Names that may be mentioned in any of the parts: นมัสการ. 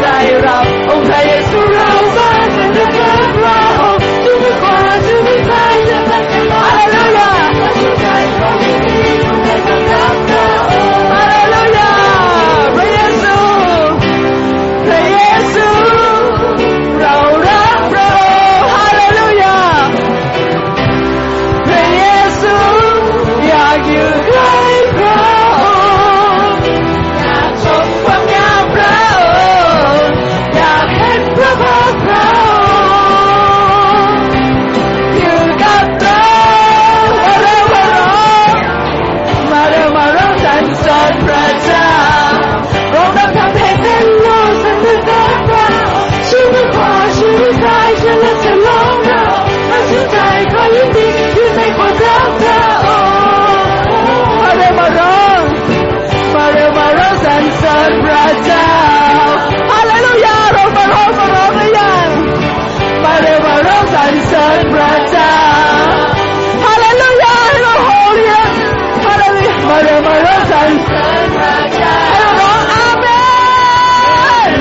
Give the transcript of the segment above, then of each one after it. ใจเราองค์พระเยซูเราบ้านเป็นเจ้าพระองค์ชูมือขวาชูมือซ้ายจะตั้งขึ้นมาฮาเลลูยาชูใจของมีที่อยู่ในกำลังเราฮาเลลูยาพระเยซูพระเยซูเรารักพระองค์ฮาเลลูยาพระเยซูอยากอยู่ใกล้พระองค์อยากชมความงามพระองค์อยากเห็นพระพักตร์พระองค์อยู่กับเรามาเร็วมาร้องมาเร็วมาร้องสรรเสริญพระเจ้าร้องดังคำเพลงในโลกสรรเสริญพระองค์ชีวิตขวาชีวิตซ้ายฉันและจะร้องเรามาชื่นใจขอยินดีอยู่ในความรักพระองค์มาเร็วมาร้องมาเร็วมาร้องสรรเสริญพระเจ้าฮาเลลูยาเรามาร้องมาร้องหรือยังมาเร็วมาร้องสรรเสริญพระเจ้าฮาเลลูยาให้เราโหเรียนฮาเลลูยามาเร็วมาร้องสรรเสริญพระเจ้าให้เราร้องอาเมน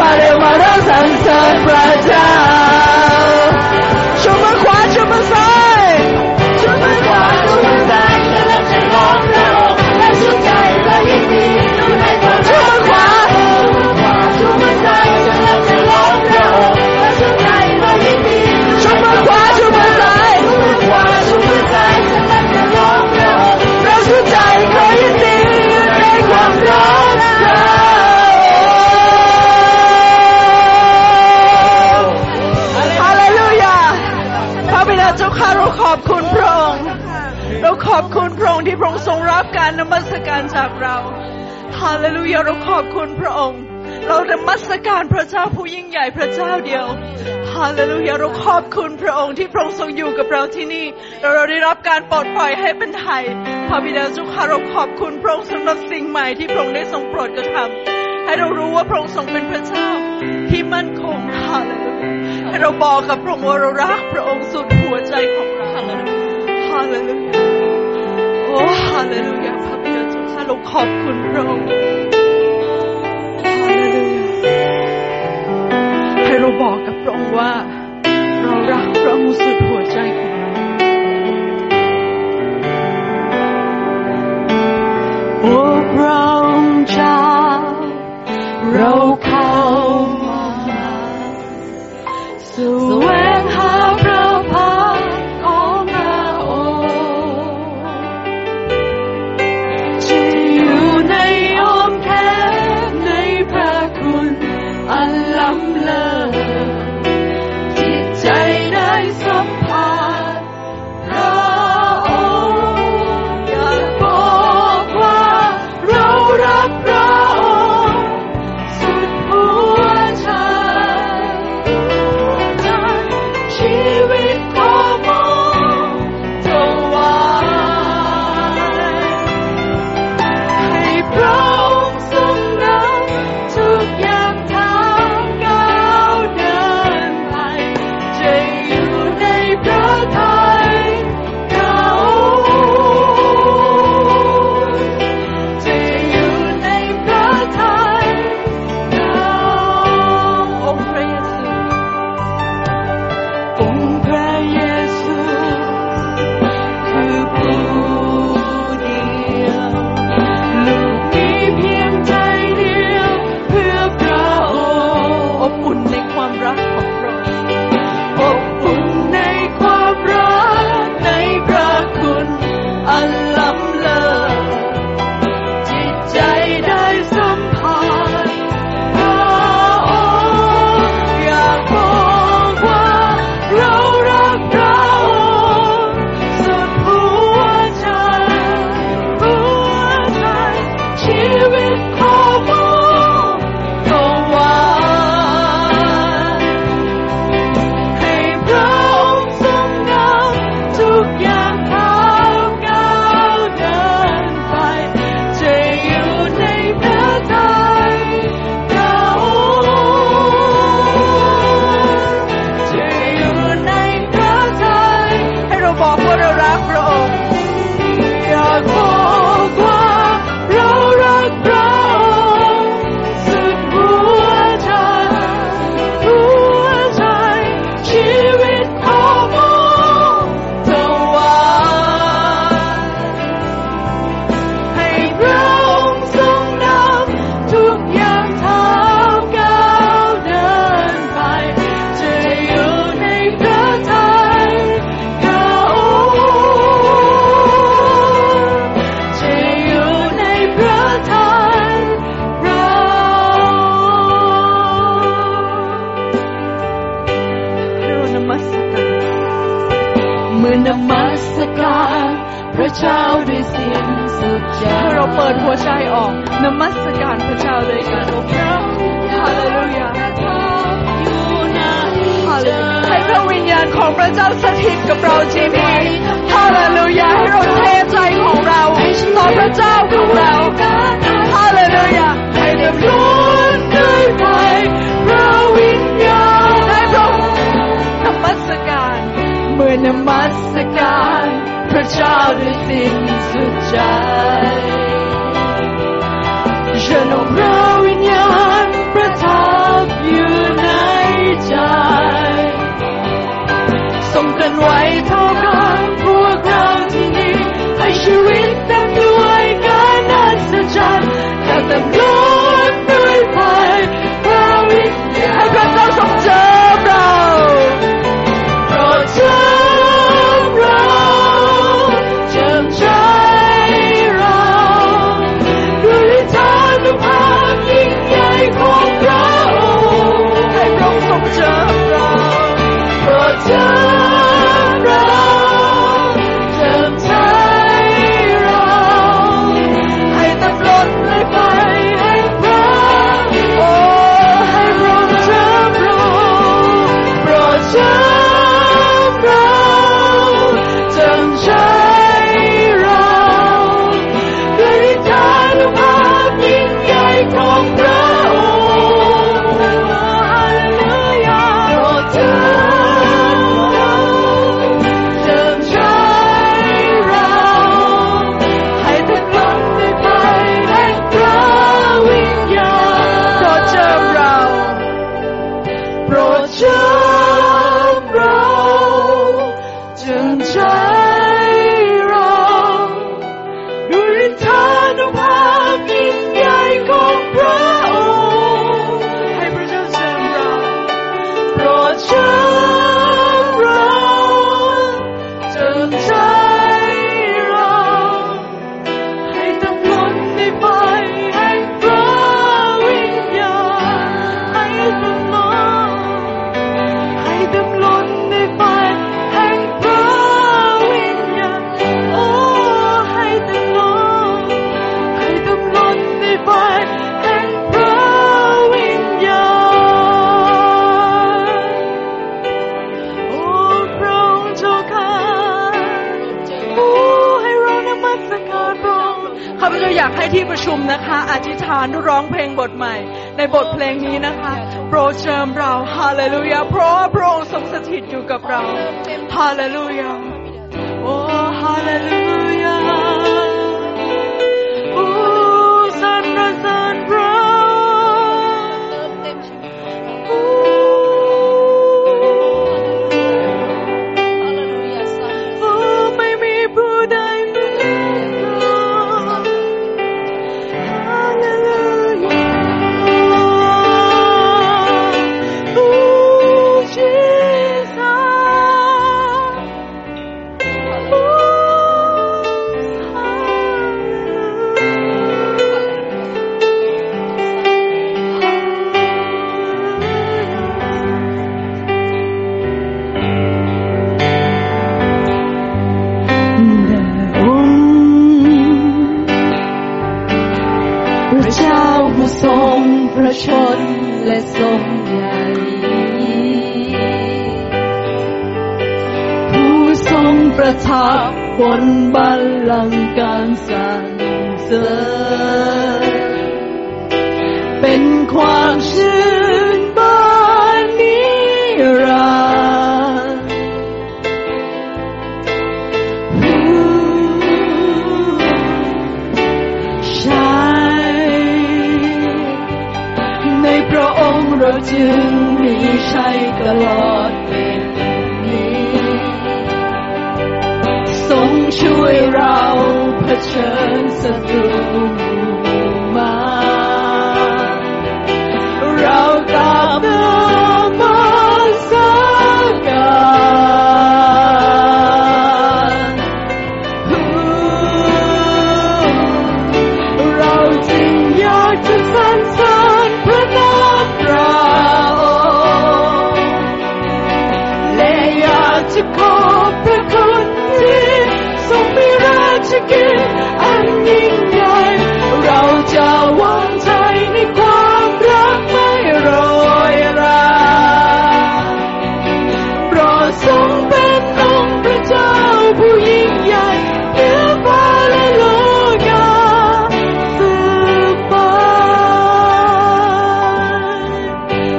มาเร็วมาร้องสรรเสริญพระเจ้าชูมือขวาชูมือซ้ายชูมือขวาชูมือซ้ายฉันและจะร้องเราและชื่นใจและยินดีอยู่ในความรักชูมือขวา ชูมือซ้ายฉันและจะร้องเราและชื่นใจและยินดีชูมือขวาชูมือซ้ายชูมือขวาชูมือซ้ายฉันและจะร้องเราและชื่นใจและยินดีอยู่ในความรักเรา ฮาเลลูยา พระบิดาเจ้าข้าเราขอบคุณพระองค์ เราขอบคุณพระองค์ที่พระองค์ทรงรับการนมัสการจากเรา ฮาเลลูยา เราขอบคุณพระองค์ เรานมัสการพระเจ้าผู้ยิ่งใหญ่พระเจ้าเดียว ฮาเลลูยา เราขอบคุณพระองค์ที่พระองค์ทรงอยู่กับเราที่นี่ เราได้รับการปลดปล่อยให้เป็นไทย พระบิดาเจ้าข้าเราขอบคุณพระองค์สำหรับสิ่งใหม่ที่พระองค์ได้ทรงโปรดกระทำ ให้เรารู้ว่าพระองค์ทรงเป็นพระเจ้าที่มั่นคง ฮาเลลูยา ให้เราบอกกับพระองค์ว่าเรารักพระองค์สุดหัวใจของเรา ฮาเลลูยา โอ้ ฮาเลลูยา พระบิดาเจ้าข้าเราขอบคุณพระองค์ ฮาเลลูยา ให้เราบอกกับพระองค์ว่าเรารักพระองค์สุดหัวใจของเรา โอ้พระองค์เจ้าเราเข้ามาแสวงหาพระพักตร์ของพระองค์จะอยู่ในอ้อมแขนในพระคุณอันล้ำเลิศจิตใจได้สัมผัสพระองค์อยากบอกว่าเรารักพระองค์สุดหัวใจชีวิตของมองถวายให้พระองค์ทรงรับทุกอย่างทางก้าวเดินไปจะอยู่ในพระทัยเราจะอยู่ในพระทัยเราองค์พระเยซู องค์พระเยซูคือผู้เดียวลูกมีเพียงใจเดียวเพื่อพระองค์อบอุ่นในความรักของพระองค์อบอุ่นในความรักในพระคุณอันล้ำเลิศจิตใจได้สัมผัสพระองค์อยากบอกว่าเรารักพระองค์สุดหัวใจหัวใจชีวิตของมองถวายให้พระองค์ทรงนำทุกอย่างทางก้าวเดินไปจะอยู่ในพระทัยเราจะอยู่ในพระทัยให้เราบอกว่าเรารักพระองค์อยากบอกว่าเรารักพระองค์สุด มัสการพระเจ้าด้วยเสียงสุดใจเราเปิดหัวใจออกนมัสการพระเจ้าเลยค่ะฮาเลลูยาให้พระวิญญาณของพระเจ้าสถิตกับเราที่นี่ฮาเลลูยาให้เราเทใจของเราต่อพระเจ้าของเราฮาเลลูยาให้เต็มล้นด้วยไฟพระวิญญาณให้พระนมัสการเมื่อนมัสการพระเจ้าด้วยสิ่งสุดใจฉันเอาพระวิญญาณประทับอยู่ในใจส่งกันไว้เท่ากันพวกเราที่นี่ให้ชีวิตเต็มด้วยการอัศจรรย์แต่เต็มล้นด้วยไฟพระวิญญาณให้พระเจ้าทรงเจิมเราโปรดเจิมเราเจิมใจเราด้วยฤทธานุภาพยิ่งใหญ่ของพระองค์ให้พระองค์ทรงเจิมเราโปรดเจิมจะขอบพระคุณ จะกินอันยิ่งใหญ่เราจะวางใจในความรักไม่โรยราโปรดทรงเป็นองค์พระเจ้าผู้ยิ่งใหญ่เหนือฟ้าและโลกาสืบไป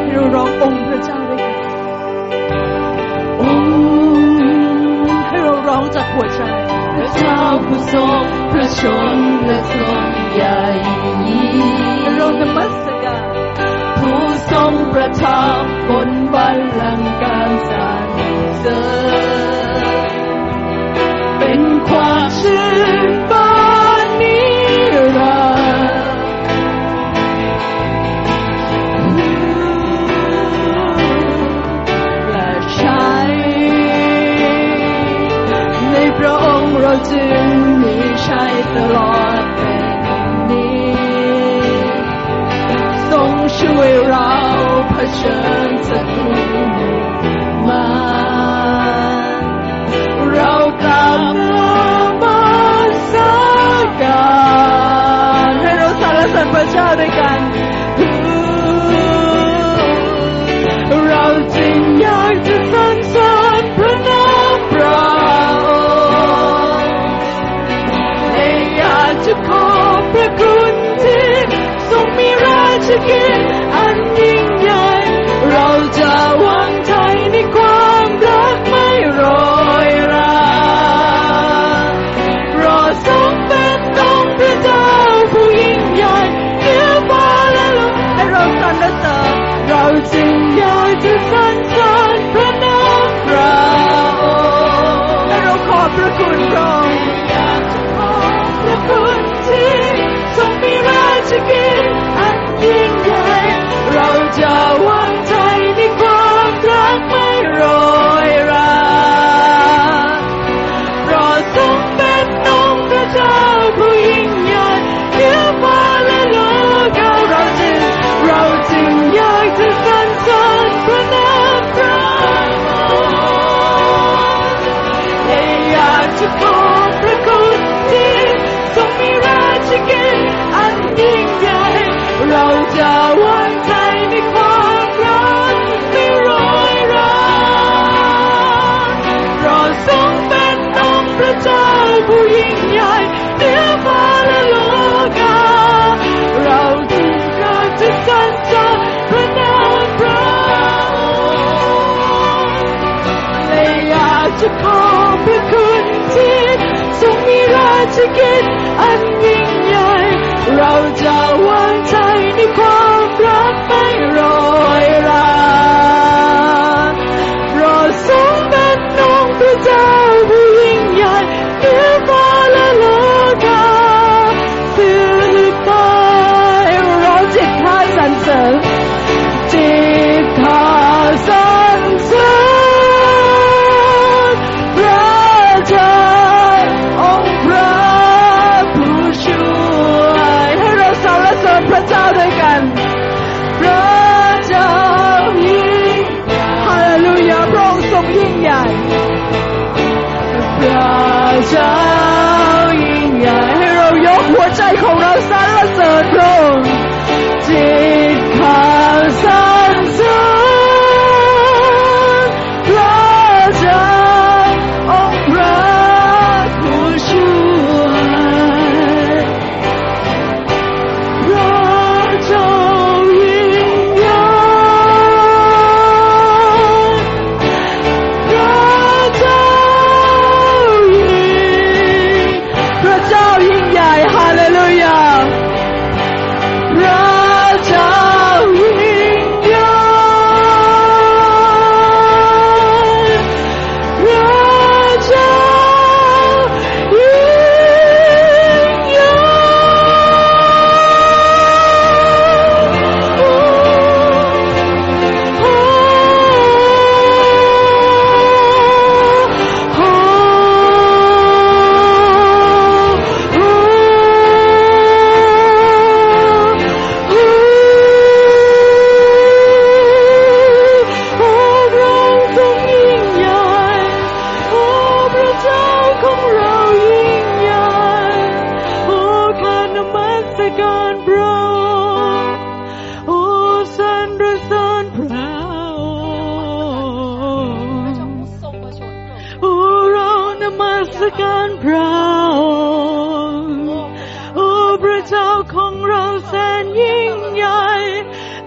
เราร้ององค์พระเจ้าด้วยกันองค์ให้เราร้องจากหัวใจพระเจ้าผู้ทรงพระชนและทรงใหญ่ยิ่งเรานมัสการผู้ทรงประทับบนบัลลังก์การสรรเสริญเป็นความชื่นบานนิรันดร์และชัยในพระองค์เราจึงมีชัยตลอดเป็นนี้ทรงช่วยเราเผชิญศัตรูมาเรากลับมาสักการให้เราสรรเสริญพระเจ้าด้วยกันเราจึงอยากจะสรรเสริญพระนามพระจะขอพระคุณที่ทรงมีราชกิจอันยิ่งใหญ่เราจะวางใจในความรักไม่โรยราเพราะทรงเป็นองค์พระเจ้าผู้ยิ่งใหญ่เหนือฟ้าและโลกและเราสรรเสริญเราจึงอยากจะสรรเสริญพระนามพระองค์และเราขอบพระคุณพระองค์จะกินอันยิ่งใหญ่เราจะวางใจในความรักไม่โรยราเพราะทรงเป็นองค์พระเจ้าผู้ยิ่งใหญ่เหนือฟ้าและโลกาเราจึงอยากจะสรรเสริญพระนามพระองค์และอยากจะขอพระคุณที่ทรงมีราชกิจอันยิ่งใหญ่เราจะวางใจในความรักไม่โรยราเพราะทรงเป็นองค์พระเจ้าผู้ยิ่งใหญ่เหนือฟ้าและโลกาเราจึงอยากจะสรรเสริญพระนามพระองค์และอยากจะขอพระคุณที่ทรงมีราชกิจอันยิ่งใหญ่เราจะวางใจในความรักไม่โรยราเพราะทรงเป็นองค์พระเจ้าผู้ยิ่งใหญ่เหนือฟ้าและโลกาสืบไปเราจิตพาสรรเสริญจิตพาสรรเสริญพระเจ้าองค์พระผู้ช่วยให้เราสรรเสริญพระเจ้าด้วยกัน พระองค์โอ้พระเจ้าของเราแสนยิ่งใหญ่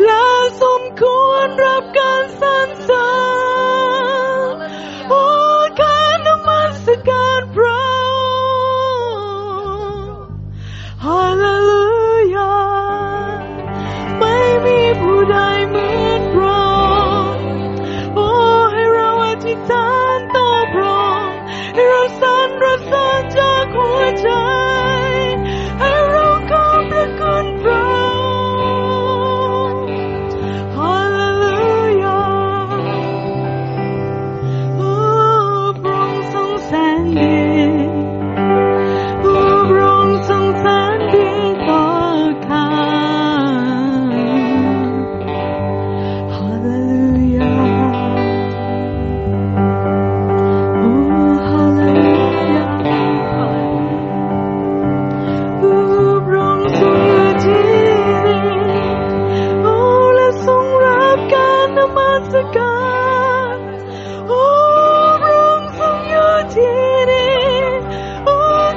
และสมควรรับการสรรเสริญโอ้การนมัสการพระองค์ฮาเลลูยาไม่มีผู้ใดเหมือนพระองค์โอ้ให้เราอธิษฐานต่อพระองค์ให้เราสรรเสริญจากหัวใจให้เราขอบพระคุณพระองค์ฮาเลลูยาโอ้พระองค์ทรงแสนดีโอ้พระองค์ทรงแสนดีต่อข้าฮาเลลูยาโอ้ฮาเลลูยาโอ้พระองค์ทรงอยู่ที่นี่โอ้และทรงรับการนมัสการโอ้พระองค์ทรงอยู่ที่นี่โอ้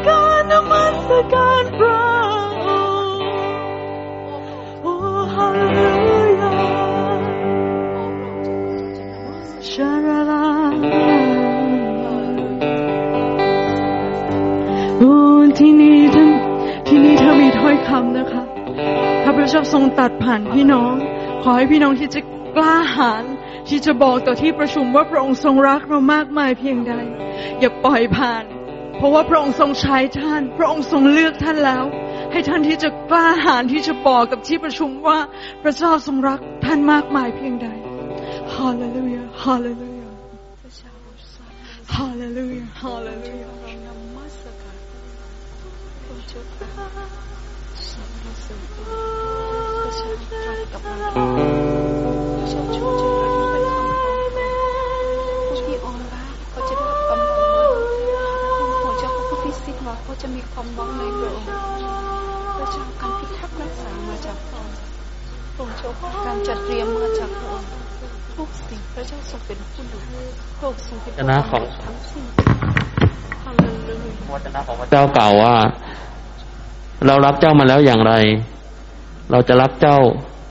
การนมัสการพระองค์โอ้ฮาเลลูยา ชาราลาโอ้ที่นี่ถ้ามีถ้อยคำนะคะถ้าพระเจ้าทรงตรัสผ่านพี่น้องขอให้พี่น้องที่จะกล้าหาญที่จะบอกต่อที่ประชุมว่าพระองค์ทรงรักเรามากมายเพียงใดอย่าปล่อยผ่านเพราะว่าพระองค์ทรงใช้ท่านพระองค์ทรงเลือกท่านแล้วให้ท่านที่จะกล้าหาญที่จะบอกกับที่ประชุมว่าพระเจ้าทรงรักท่านมากมายเพียงใดฮาเลลูยาฮาเลลูยาฮาเลลูยาฮาเลลูยา เขาจะมีความหวังในพระองค์พระเจ้าการพิทักษ์รักษามาจากพระองค์ทรงโชคการจัดเตรียมมาจากพระองค์ทุกสิ่งพระเจ้าทรงเป็นผู้ดูพระองค์ทรงเป็นผู้ดูทั้งสิ้นฮาเลลูยาพระวจนะของพระเจ้ากล่าวว่าเรารับเจ้ามาแล้วอย่างไรเราจะรับเจ้า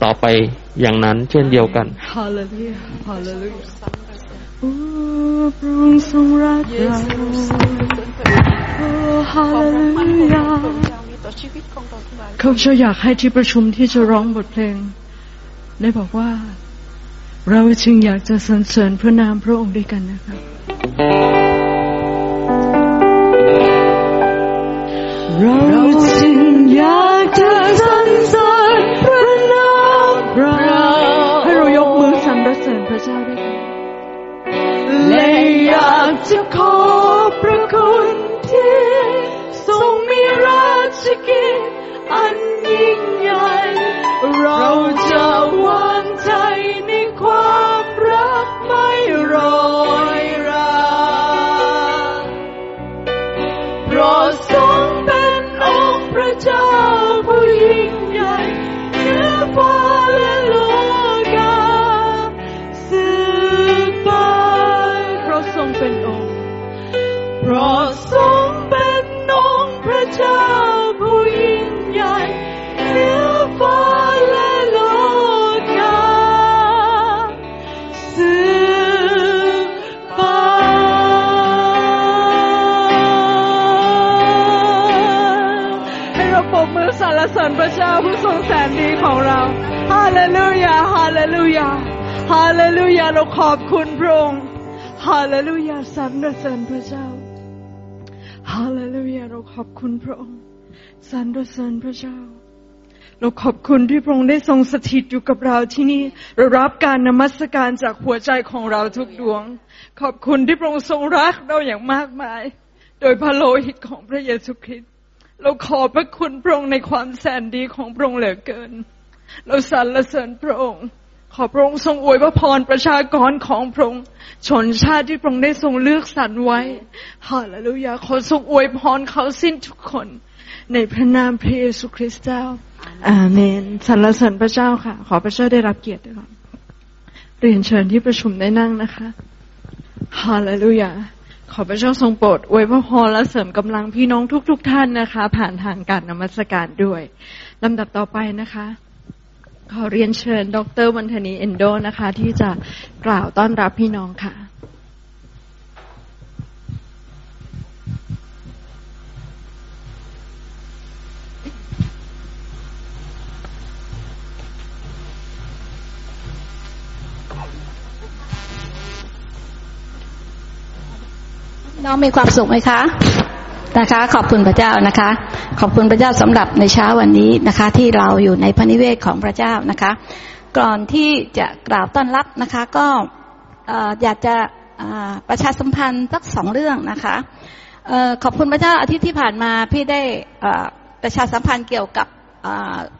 ต่อไปอย่างนั้นเช่นเดียวกันฮาเลลูยาฮาเลลูยาโอ้พระองค์ทรงรักเราฮาเลลูยาเขาจะอยากให้ที่ประชุมที่จะร้องบทเพลงได้บอกว่าเราจึงอยากจะสรรเสริญพระนามพระองค์ด้วยกันนะคะเราจึงอยากจะสรรเสริญพระนามพระองค์ให้เรายกมือสรรเสริญพระเจ้าด้วยกันและอยากจะขอพระคุณที่ทรงมีราชกิจอันยิ่งใหญ่เราจะวางใจในความรักไม่รอยราเพราะทรงเป็นองค์พระเจ้าผู้ยิ่งใหญ่เหนือฟ้าและโลกาสืบไปเพราะทรงเป็นองค์เพราะทรงเจ้าผู้ยิ่งใหญ่เหนือฟ้าและโลกาสืบไปให้เราปรบมือสรรเสริญพระเจ้าผู้ทรงแสนดีของเราฮาเลลูยาฮาเลลูยาฮาเลลูยาเราขอบคุณพระองค์ฮาเลลูยาสรรเสริญพระเจ้าฮาเลลูยาเราขอบคุณพระองค์สรรเสริญพระเจ้าเราขอบคุณที่พระองค์ได้ทรงสถิตอยู่กับเราที่นี่เรารับการนมัสการจากหัวใจของเราทุกดวงขอบคุณที่พระองค์ทรงรักเราอย่างมากมายโดยพระโลหิตของพระเยซูคริสต์เราขอบพระคุณพระองค์ในความแสนดีของพระองค์เหลือเกินเราสรรเสริญพระองค์ขอพระองค์ทรงอวยพระพรประชากรของพระองค์ชนชาติที่พระองค์ได้ทรงเลือกสรรไว้ฮาเลลูยาขอทรงอวยพรเขาสิ้นทุกคนในพระนามพระเยซูคริสต์เจ้าอาเมนสรรเสริญพระเจ้าค่ะขอพระเจ้าได้รับเกียรติด้วยค่ะเรียนเชิญที่ประชุมได้นั่งนะคะฮาเลลูยา ขอพระเจ้าทรงโปรดอวยพระพรและเสริมกำลังพี่น้องทุกๆท่านนะคะผ่านทางการนมัสการด้วยลำดับต่อไปนะคะขอเรียนเชิญดร.วันธนีเอนโดนะคะที่จะกล่าวต้อนรับพี่น้องค่ะน้องมีความสุขไหมคะนะคะขอบคุณพระเจ้านะคะขอบคุณพระเจ้าสำหรับในเช้าวันนี้นะคะที่เราอยู่ในพระนิเวศของพระเจ้านะคะก่อนที่จะกล่าวต้อนรับนะคะก็อยากจะประชาสัมพันธ์สักสองเรื่องนะคะขอบคุณพระเจ้าอาทิตย์ที่ผ่านมาพี่ได้ประชาสัมพันธ์เกี่ยวกับ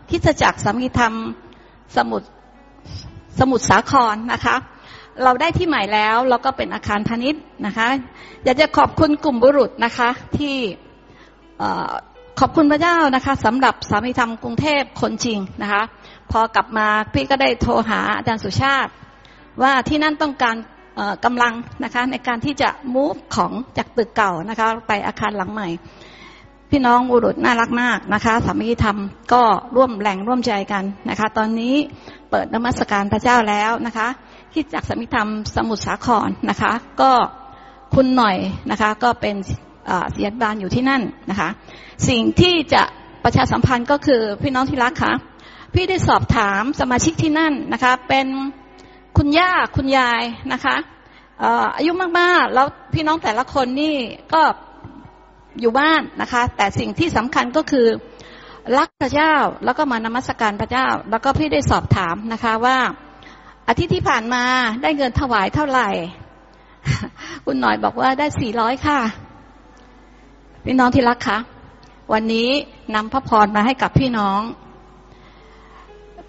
คริสตจักรสามัคคีธรรมสมุทรสาครนะคะเราได้ที่ใหม่แล้วเราก็เป็นอาคารพาณิชย์นะคะอยากจะขอบคุณกลุ่มบุรุษนะคะที่ขอบคุณพระเจ้านะคะสำหรับสามีธรรมกรุงเทพคนจริงนะคะพอกลับมาพี่ก็ได้โทรหาอาจารย์สุชาติว่าที่นั่นต้องการกำลังนะคะในการที่จะมูฟของจากตึกเก่านะคะไปอาคารหลังใหม่พี่น้องบุรุษน่ารักมากนะคะสามีธรรมก็ร่วมแรงร่วมใจกันนะคะตอนนี้เปิดนมัสการพระเจ้าแล้วนะคะที่จากสามีธรรมสมุทรสาครนะคะก็คุณหน่อยนะคะก็เป็นเสียบานอยู่ที่นั่นนะคะสิ่งที่จะประชาสัมพันธ์ก็คือพี่น้องที่รักคะพี่ได้สอบถามสมาชิกที่นั่นนะคะเป็นคุณย่าคุณยายนะคะอายุมากๆแล้วพี่น้องแต่ละคนนี่ก็อยู่บ้านนะคะแต่สิ่งที่สำคัญก็คือรักพระเจ้าแล้วก็มานมัสการพระเจ้าแล้วก็พี่ได้สอบถามนะคะว่าอาทิตย์ที่ผ่านมาได้เงินถวายเท่าไหร่คุณหน่อยบอกว่าได้400ค่ะพี่น้องที่รักคะวันนี้นำพระพรมาให้กับพี่น้อง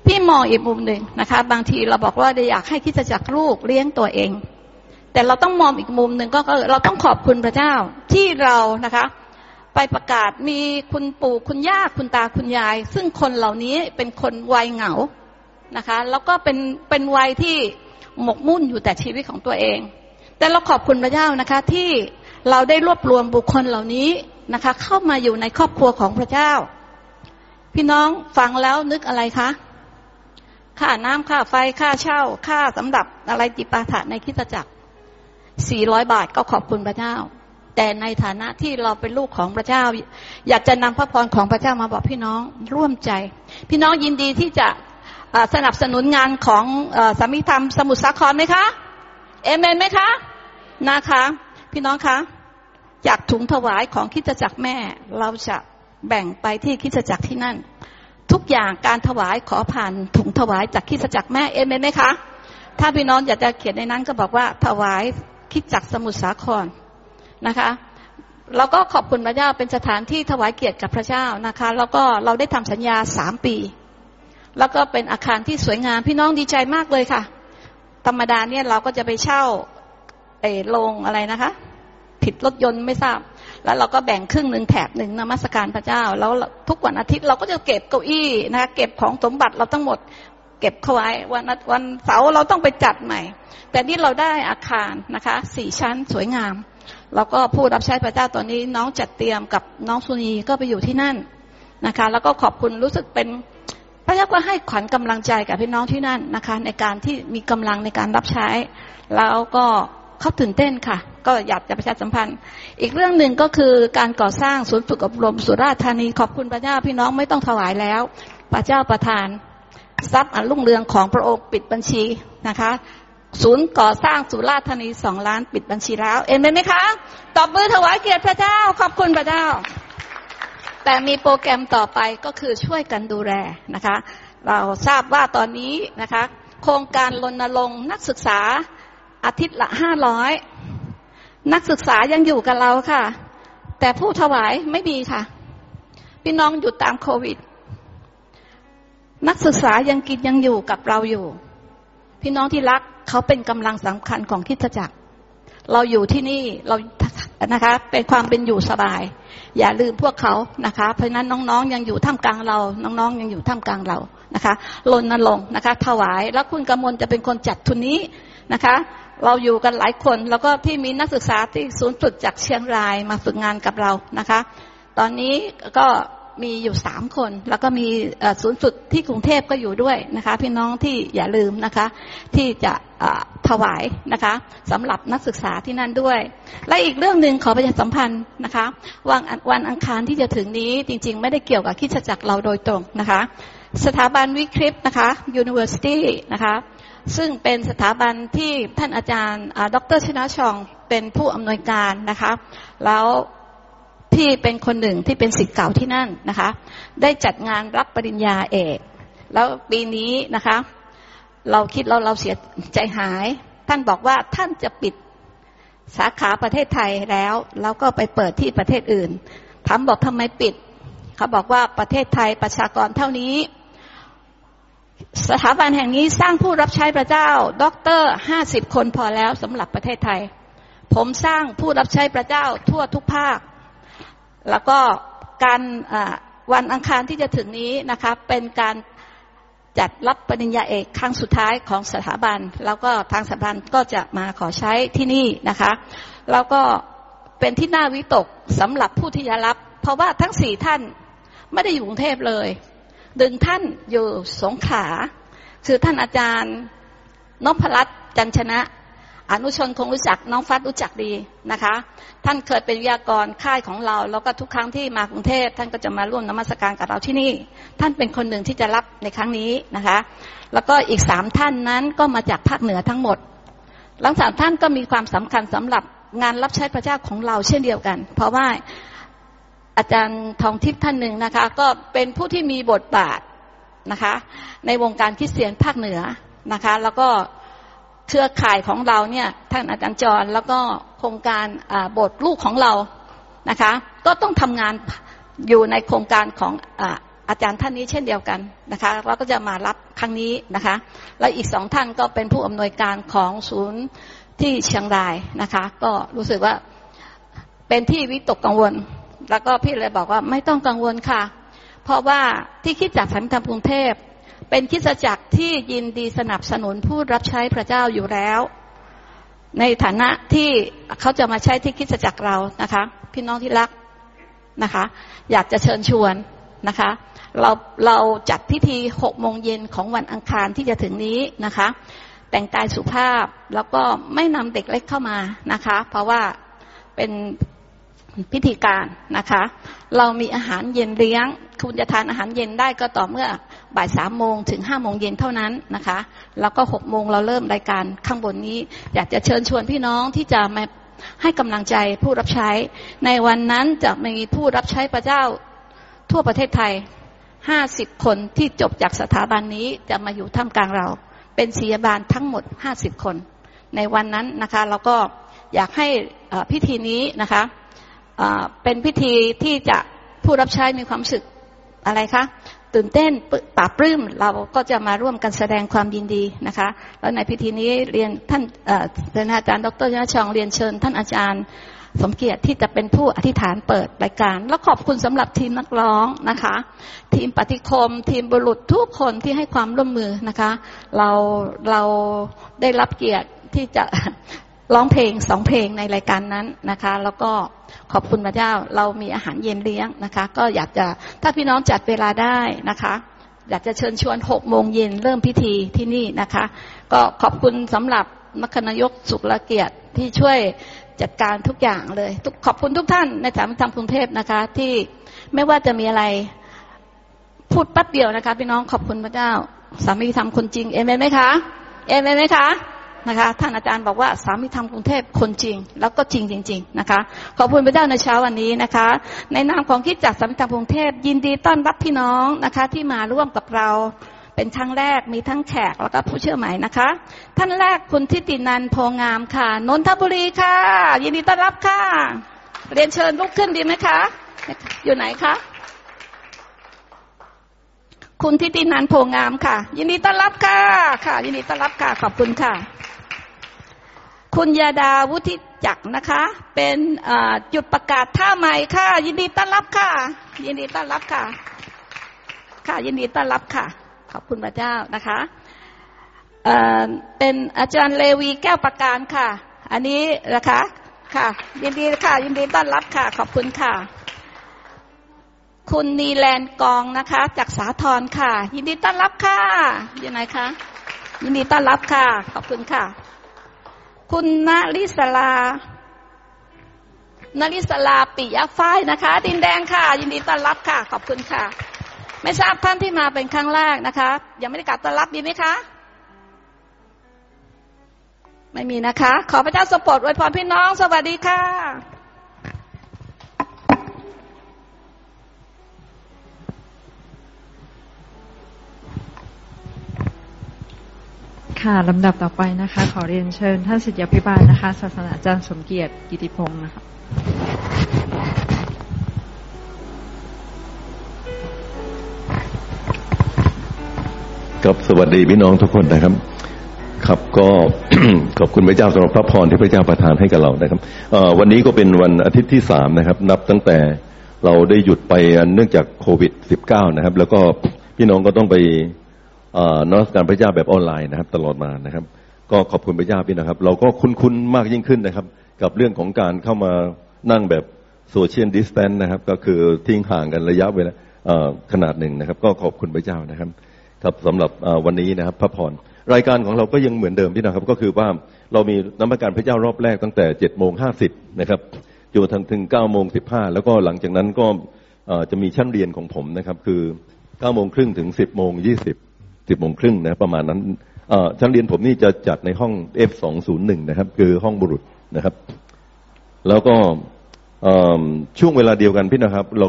พี่มองอีกมุมหนึ่งนะคะบางทีเราบอกว่าอยากให้คริสตจักรลูกเลี้ยงตัวเองแต่เราต้องมองอีกมุมหนึ่งก็เราต้องขอบคุณพระเจ้าที่เรานะคะไปประกาศมีคุณปู่คุณย่าคุณตาคุณยายซึ่งคนเหล่านี้เป็นคนวัยเหงานะคะแล้วก็เป็นวัยที่หมกมุ่นอยู่แต่ชีวิตของตัวเองแต่เราขอบคุณพระเจ้านะคะที่เราได้รวบรวมบุคคลเหล่านี้นะคะเข้ามาอยู่ในครอบครัวของพระเจ้าพี่น้องฟังแล้วนึกอะไรคะค่าน้ำค่าไฟค่าเช่าค่าสำหรับอะไรจิปาถะในคริสตจักร400บาทก็ขอบคุณพระเจ้าแต่ในฐานะที่เราเป็นลูกของพระเจ้าอยากจะนำพระพรของพระเจ้ามาบอกพี่น้องร่วมใจพี่น้องยินดีที่จะสนับสนุนงานของสามีธรรมสมุทรสาครไหมคะเอเมนไหมคะนะคะพี่น้องคะจากถุงถวายของคริสตจักรแม่เราจะแบ่งไปที่คริสตจักรที่นั่นทุกอย่างการถวายขอผ่านถุงถวายจากคริสตจักรแม่เอเมนไหมคะถ้าพี่น้องอยากจะเขียนในนั้นก็บอกว่าถวายคริสตจักรสมุทรสาครนะคะเราก็ขอบคุณพระเจ้าเป็นสถานที่ถวายเกียรติกับพระเจ้านะคะแล้วก็เราได้ทำสัญญา3ปีแล้วก็เป็นอาคารที่สวยงามพี่น้องดีใจมากเลยค่ะธรรมดาเนี่ยเราก็จะไปเช่าโรงอะไรนะคะผิดรถยนต์ไม่ทราบแล้วเราก็แบ่งครึ่งนึงแถบนึงนมัสการพระเจ้าแล้วทุกวันอาทิตย์เราก็จะเก็บเก้าอี้นะคะเก็บของสมบัติเราทั้งหมดเก็บเข้าไว้วันเสาร์เราต้องไปจัดใหม่แต่นี่เราได้อาคารนะคะ4ชั้นสวยงามแล้วก็ผู้รับใช้พระเจ้าตอนนี้น้องจัดเตรียมกับน้องสุนีก็ไปอยู่ที่นั่นนะคะแล้วก็ขอบคุณรู้สึกเป็นพระเจ้าก็ให้ขวัญกำลังใจกับพี่น้องที่นั่นนะคะในการที่มีกำลังในการรับใช้แล้วก็เขาตื่นเต้นค่ะก็อยากจะประชาสัมพันธ์อีกเรื่องหนึ่งก็คือการก่อสร้างศูนย์ฝึกอบรมสุราษฎร์ธานีขอบคุณพระเจ้าพี่น้องไม่ต้องถวายแล้วพระเจ้าประทานทรัพย์อันรุ่งเรืองของพระองค์ปิดบัญชีนะคะศูนย์ก่อสร้างสุราษฎร์ธานี2ล้านปิดบัญชีแล้วเอ็นไหมคะตบมือถวายเกียรติพระเจ้าขอบคุณพระเจ้าแต่มีโปรแกรมต่อไปก็คือช่วยกันดูแลนะคะเราทราบว่าตอนนี้นะคะโครงการรณรงค์นักศึกษาอาทิตย์ละ500นักศึกษายังอยู่กับเราค่ะแต่ผู้ถวายไม่มีค่ะพี่น้องหยุดตามโควิดนักศึกษายังกินยังอยู่กับเราอยู่พี่น้องที่รักเขาเป็นกำลังสำคัญของคริสตจักรเราอยู่ที่นี่เรานะคะเป็นความเป็นอยู่สบายอย่าลืมพวกเขานะคะเพราะนั้นน้องๆยังอยู่ท่ามกลางเราน้องๆยังอยู่ท่ามกลางเรานะคะรณรงค์นะคะถวายแล้วคุณกมลจะเป็นคนจัดทุนนี้ นะคะเราอยู่กันหลายคนแล้วก็ที่มีนักศึกษาที่ศูนย์ฝึกจากเชียงรายมาฝึกงานกับเรานะคะตอนนี้ก็มีอยู่3คนแล้วก็มีศูนย์ฝึกที่กรุงเทพก็อยู่ด้วยนะคะพี่น้องที่อย่าลืมนะคะที่จะถวายนะคะสำหรับนักศึกษาที่นั่นด้วยและอีกเรื่องนึงขอประชาสัมพันธ์นะคะวันอังคารที่จะถึงนี้จริงๆไม่ได้เกี่ยวกับคริสตจักรเราโดยตรงนะคะสถาบันวิคริปนะคะ University นะคะซึ่งเป็นสถาบันที่ท่านอาจารย์ดร.ชนะชองเป็นผู้อำนวยการนะคะแล้วที่เป็นคนหนึ่งที่เป็นศิษย์เก่าที่นั่นนะคะได้จัดงานรับปริญญาเอกแล้วปีนี้นะคะเราคิดเราเสียใจหายท่านบอกว่าท่านจะปิดสาขาประเทศไทยแล้วก็ไปเปิดที่ประเทศอื่นถามบอกทำไมปิดเขาบอกว่าประเทศไทยประชากรเท่านี้สถาบันแห่งนี้สร้างผู้รับใช้พระเจ้าด็อกเตอร์50คนพอแล้วสำหรับประเทศไทยผมสร้างผู้รับใช้พระเจ้าทั่วทุกภาคแล้วก็การวันอังคารที่จะถึงนี้นะคะเป็นการจัดรับปริญญาเอกครั้งสุดท้ายของสถาบันแล้วก็ทางสถาบันก็จะมาขอใช้ที่นี่นะคะแล้วก็เป็นที่น่าวิตกสำหรับผู้ที่จะรับเพราะว่าทั้ง4ท่านไม่ได้อยู่กรุงเทพเลย1ท่านอยู่สงขลาคือท่านอาจารย์นพรัตน์จันชนะอนุชนคงรู้จักน้องฟัดรู้จักดีนะคะท่านเคยเป็นวิทยากรค่ายของเราแล้วก็ทุกครั้งที่มากรุงเทพท่านก็จะมาร่วมนมัสการกับเราที่นี่ท่านเป็นคนหนึ่งที่จะรับในครั้งนี้นะคะแล้วก็อีก3ท่านนั้นก็มาจากภาคเหนือทั้งหมดทั้ง3ท่านก็มีความสำคัญสำหรับงานรับใช้พระเจ้าของเราเช่นเดียวกันเพราะว่าอาจารย์ทองทิพย์ท่านหนึ่งนะคะก็เป็นผู้ที่มีบทบาทนะคะในวงการคริสเตียนภาคเหนือนะคะแล้วก็เครือข่ายของเราเนี่ยท่านอาจารย์จรแล้วก็โครงการโบสถ์ลูกของเรานะคะก็ต้องทำงานอยู่ในโครงการของอาจารย์ท่านนี้เช่นเดียวกันนะคะเราก็จะมารับครั้งนี้นะคะและอีก2ท่านก็เป็นผู้อำนวยการของศูนย์ที่เชียงรายนะคะก็รู้สึกว่าเป็นที่วิตกกังวลแล้วก็พี่เลยบอกว่าไม่ต้องกังวลค่ะเพราะว่าที่คิดจากสันธรรมกรุงเทพเป็นคริสตจักรที่ยินดีสนับสนุนผู้รับใช้พระเจ้าอยู่แล้วในฐานะที่เขาจะมาใช้ที่คริสตจักรเรานะคะพี่น้องที่รักนะคะอยากจะเชิญชวนนะคะเราจัดพิธี18:00 น.ของวันอังคารที่จะถึงนี้นะคะแต่งกายสุภาพแล้วก็ไม่นำเด็กเล็กเข้ามานะคะเพราะว่าเป็นพิธีการนะคะเรามีอาหารเย็นเลี้ยงคุณจะทานอาหารเย็นได้ก็ต่อเมื่อบ่าย 3:00 น. ถึง 5:00 น. เท่านั้นนะคะแล้วก็ 6:00 น. เราเริ่มรายการข้างบนนี้อยากจะเชิญชวนพี่น้องที่จะมาให้กำลังใจผู้รับใช้ในวันนั้นจะมีผู้รับใช้พระเจ้าทั่วประเทศไทย50คนที่จบจากสถาบันนี้จะมาอยู่ท่ามกลางเราเป็นศิษยาบาลทั้งหมด50คนในวันนั้นนะคะเราก็อยากให้พิธีนี้นะคะเป็นพิธีที่จะผู้รับใช้มีความรู้สึกอะไรคะตื่นเต้นปลาปลื้มเราก็จะมาร่วมกันแสดงความยินดีนะคะแล้วในพิธีนี้เรียนท่านอาจารย์ดร.ชนะชองเรียนเชิญท่านอาจารย์สมเกียรติที่จะเป็นผู้อธิษฐานเปิดรายการและขอบคุณสำหรับทีมนักร้องนะคะทีมปฏิคมทีมบุรุษทุกคนที่ให้ความร่วมมือนะคะเราได้รับเกียรติที่จะร้องเพลง2เพลงในรายการนั้นนะคะแล้วก็ขอบคุณพระเจ้าเรามีอาหารเย็นเลี้ยงนะคะก็อยากจะถ้าพี่น้องจัดเวลาได้นะคะอยากจะเชิญชวน 18:00 น.เริ่มพิธีที่นี่นะคะก็ขอบคุณสำหรับมคณายกสุรเกียรติที่ช่วยจัดการทุกอย่างเลยขอบคุณทุกท่านในสถาบันธรรมกรุงเทพนะคะที่ไม่ว่าจะมีอะไรพูดแป๊บเดียวนะคะพี่น้องขอบคุณพระเจ้าสามีธรรมคนจริงเอเมนไหมคะเอเมนไหมคะนะคะท่านอาจารย์บอกว่าสามีธรรมกรุงเทพคนจริงแล้วก็จริงจริงๆนะคะขอบคุณพระเจ้าในเช้าวันนี้นะคะในนามของคริสตจักรสามีธรรมกรุงเทพยินดีต้อนรับพี่น้องนะคะที่มาร่วมกับเราเป็นครั้งแรกมีทั้งแขกแล้วก็ผู้เชื่อใหม่นะคะท่านแรกคุณทิตินันท์โพงามค่ะนนทบุรีค่ะยินดีต้อนรับค่ะเรียนเชิญลุกขึ้นดีไหมคะอยู่ไหนคะคุณทิตินันท์โพงามค่ะยินดีต้อนรับค่ะค่ะยินดีต้อนรับค่ะขอบคุณค่ะคุณยาดาวุฒิจักรนะคะเป็นจุดประกาศท่าใหม่ค่ะยินดีต้อนรับค่ะยินดีต้อนรับค่ะค่ะยินดีต้อนรับค่ะขอบคุณพระเจ้านะคะ เป็นอาจารย์เลวีแก้วประการค่ะอันนี้นะคะค่ะยินดีค่ะยินดีต้อนรับค่ะขอบคุณค่ะคุณนีแลนกองนะคะจากสาทรค่ะยินดีต้อนรับค่ะอยู่ไหนคะยินดีต้อนรับค่ะขอบคุณค่ะคุณนลิศลาปิยะฝ้ายนะคะดินแดงค่ะยินดีต้อนรับค่ะขอบคุณค่ะไม่ทราบท่านที่มาเป็นครั้งแรกนะคะยังไม่ได้กราบต้อนรับดีไหมคะไม่มีนะคะขอพระเจ้าทรงโปรดอวยพรพี่น้องสวัสดีค่ะค่ะลำดับต่อไปนะคะขอเรียนเชิญท่านศิษยาภิบาลนะคะศาสนาอาจารย์สมเกียรติกิติพงศ์นะคะกับสวัสดีพี่น้องทุกคนนะครับครับก็ ขอบคุณพระเจ้าสำหรับพระพรที่พระเจ้าประทานให้กับเรานะครับวันนี้ก็เป็นวันอาทิตย์ที่3นะครับนับตั้งแต่เราได้หยุดไปเนื่องจากโควิด-19นะครับแล้วก็พี่น้องก็ต้องไปนมัสการพระเจ้าแบบออนไลน์นะครับตลอดมานะครับก็ขอบคุณพระเจ้าพี่นะครับเราก็คุ้นๆมากยิ่งขึ้นนะครับกับเรื่องของการเข้ามานั่งแบบโซเชียลดิสแทนซ์นะครับก็คือทิ้งห่างกันระยะเวลาขนาดหนึ่งนะครับก็ขอบคุณพระเจ้านะครับครับสำหรับวันนี้นะครับพระพรรายการของเราก็ยังเหมือนเดิมพี่นะครับก็คือว่าเรามีนมัสการพระเจ้ารอบแรกตั้งแต่ 7:50 น.นะครับจนถึง 9:15 น.แล้วก็หลังจากนั้นก็จะมีชั้นเรียนของผมนะครับคือ 9:30 น. ถึง 10:20 น.นะประมาณนั้นชั้นเรียนผมนี่จะจัดในห้อง F201 นะครับคือห้องบุรุษนะครับแล้วก็ช่วงเวลาเดียวกันพี่นะครับเรา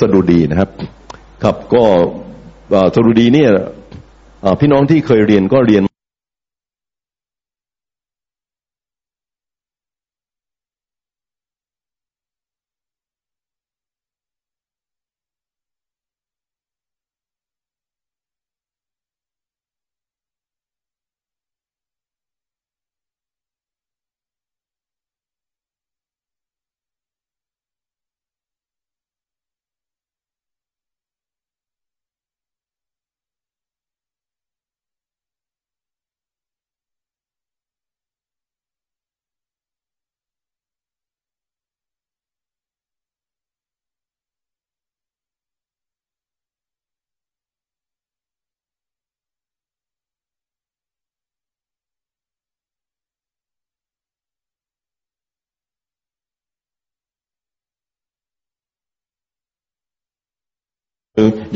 สดุดีนะครับครับก็สดุดีเนี่ยพี่น้องที่เคยเรียนก็เรียน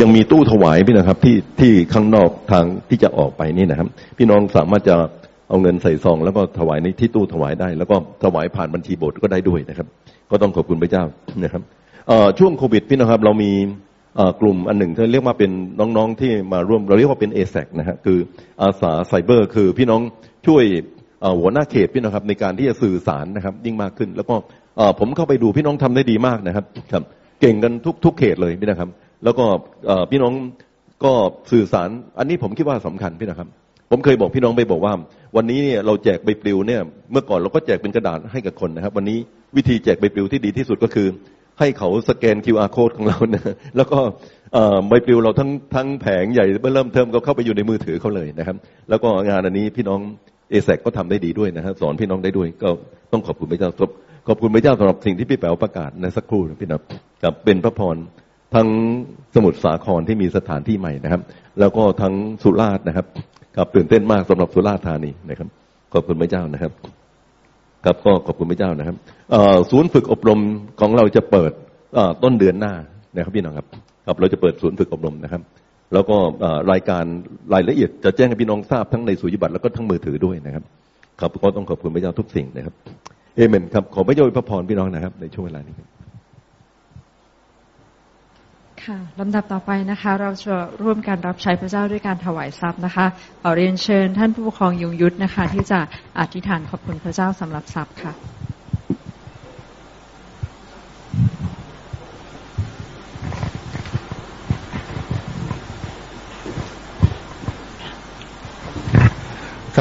ยังมีตู้ถวายพี่นะครับที่ข้างนอกทางที่จะออกไปนี่นะครับพี่น้องสามารถจะเอาเงินใส่ซองแล้วก็ถวายในที่ตู้ถวายได้แล้วก็ถวายผ่านบัญชีโบสถ์ก็ได้ด้วยนะครับก็ต้องขอบคุณพระเจ้านะครับช่วงโควิดพี่นะครับเรามีกลุ่มอันหนึ่งที่เรียกว่าเป็นน้องๆที่มาร่วมเราเรียกว่าเป็น ASAC นะฮะคืออาสาไซเบอร์คือพี่น้องช่วยหัวหน้าเขตพี่นะครับในการที่จะสื่อสารนะครับยิ่งมากขึ้นแล้วก็ผมเข้าไปดูพี่น้องทำได้ดีมากนะครับเก่งกันทุกเขตเลยพี่นะครับแล้วก็พี่น้องก็สื่อสารอันนี้ผมคิดว่าสำคัญพี่นะครับผมเคยบอกพี่น้องไปบอกว่าวันนี้เนี่ยเราแจกใบปลิวเนี่ยเมื่อก่อนเราก็แจกเป็นกระดาษให้กับคนนะครับวันนี้วิธีแจกใบปลิวที่ดีที่สุดก็คือให้เขาสแกน QR code ของเรานะแล้วก็ใบปลิวเราทั้งแผงใหญ่เริ่มเทิมก็เข้าไปอยู่ในมือถือเขาเลยนะครับแล้วก็งานอันนี้พี่น้องเอแซกก็ทำได้ดีด้วยนะฮะสอนพี่น้องได้ด้วยก็ต้องขอบคุณพระเจ้าสำหรับสิ่งที่พี่แป๋วประกาศในสักครู่นะพี่นะครับเป็นพระพรทั้งสมุทรสาครที่มีสถานที่ใหม่นะครับแล้วก็ทั้งสุราษฎร์นะครับกับตื่นเต้นมากสำหรับสุราษฎร์ธานีนะครับขอบคุณพระเจ้านะครับกับก็ขอบคุณพระเจ้านะครับศูนย์ฝึกอบรมของเราจะเปิดต้นเดือนหน้านะครับพี่น้องครับกับเราจะเปิดศูนย์ฝึกอบรมนะครับแล้วก็รายการรายละเอียดจะแจ้งให้พี่น้องทราบทั้งในสุริยบัตรแล้วก็ทั้งมือถือด้วยนะครับครับก็ต้องขอบคุณพระเจ้าทุกสิ่งนะครับเอเมนครับขอพระเจ้าอวยพรพี่น้องนะครับในช่วงเวลานี้ค่ะลำดับต่อไปนะคะเราจะร่วมกันรับใช้พระเจ้าด้วยการถวายทรัพย์นะคะขอเรียนเชิญท่านผู้ปกครองยงยุทธนะคะที่จะอธิษฐานขอบคุณพระเจ้าสำหรับทรัพย์ค่ะ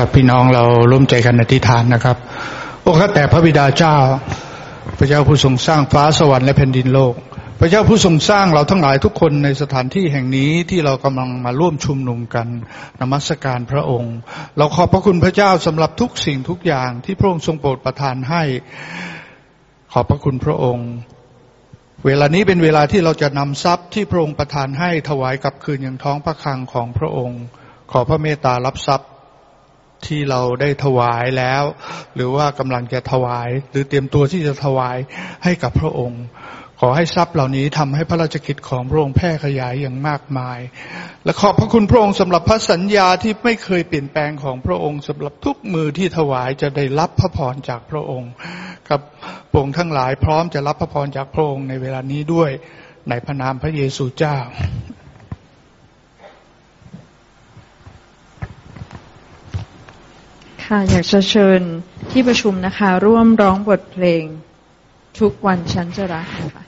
กับพี่น้องเราร่วมใจกันอธิษฐานนะครับโอ้ข้าแต่พระบิดาเจ้าพระเจ้าผู้ทรงสร้างฟ้าสวรรค์และแผ่นดินโลกพระเจ้าผู้ทรงสร้างเราทั้งหลายทุกคนในสถานที่แห่งนี้ที่เรากำลังมาร่วมชุมนุมกันนมัสการพระองค์เราขอบพระคุณพระเจ้าสำหรับทุกสิ่งทุกอย่างที่พระองค์ทรงโปรดประทานให้ขอบพระคุณพระองค์เวลานี้เป็นเวลาที่เราจะนำทรัพย์ที่พระองค์ประทานให้ถวายกลับคืนยังท้องพระคลังของพระองค์ขอพระเมตตารับทรัพย์ที่เราได้ถวายแล้วหรือว่ากำลังจะถวายหรือเตรียมตัวที่จะถวายให้กับพระองค์ขอให้ทรัพย์เหล่านี้ทำให้พระราชกิจของพระองค์แพร่ขยายอย่างมากมายและขอบพระคุณพระองค์สำหรับพระสัญญาที่ไม่เคยเปลี่ยนแปลงของพระองค์สำหรับทุกมือที่ถวายจะได้รับพระพรจากพระองค์กับพวกทั้งหลายพร้อมจะรับพระพรจากพระองค์ในเวลานี้ด้วยในพระนามพระเยซูเจ้าค่ะอยากจะเชิญที่ประชุมนะคะร่วมร้องบทเพลงทุกวันฉันจะรักค่ะ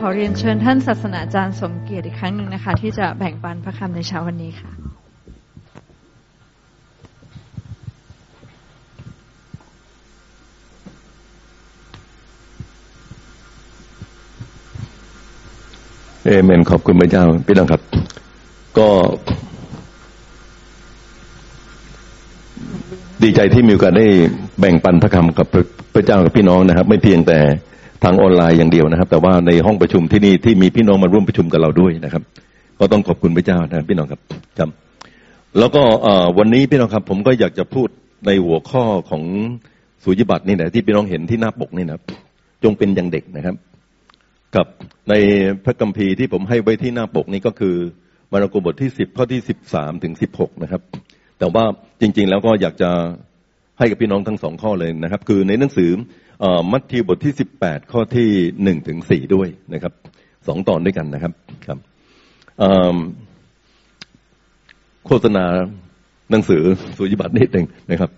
ขอเรียนเชิญท่านศาสนาจารย์สมเกียรติอีกครั้งหนึ่งนะคะที่จะแบ่งปันพระคำในเช้าวันนี้ค่ะ เมนขอบคุณพระเจ้าพี่น้องครับก็ดีใจที่มีโอกาสได้แบ่งปันพระคำกับพระเจ้ากับพี่น้องนะครับไม่เพียงแต่ทางออนไลน์อย่างเดียวนะครับแต่ว่าในห้องประชุมที่นี่ที่มีพี่น้องมาร่วมประชุมกับเราด้วยนะครับก็ต้องขอบคุณพระเจ้านะพี่น้องครับจำแล้วก็วันนี้พี่น้องครับผมก็อยากจะพูดในหัวข้อของสูจิบัตินี่แหละที่พี่น้องเห็นที่หน้าปกนี่นะครับจงเป็นอย่างเด็กนะครับกับในพระคัมภีร์ที่ผมให้ไว้ที่หน้าปกนี้ก็คือมาระโกบทที่10ข้อที่13ถึง16นะครับแต่ว่าจริงๆแล้วก็อยากจะให้กับพี่น้องทั้ง2ข้อเลยนะครับคือในหนังสือมัทธิวบทที่18ข้อที่1ถึง4ด้วยนะครับ2ตอนด้วยกันนะครับครับโฆษณาหนังสือสูจิบัตินิดนึงนะครับ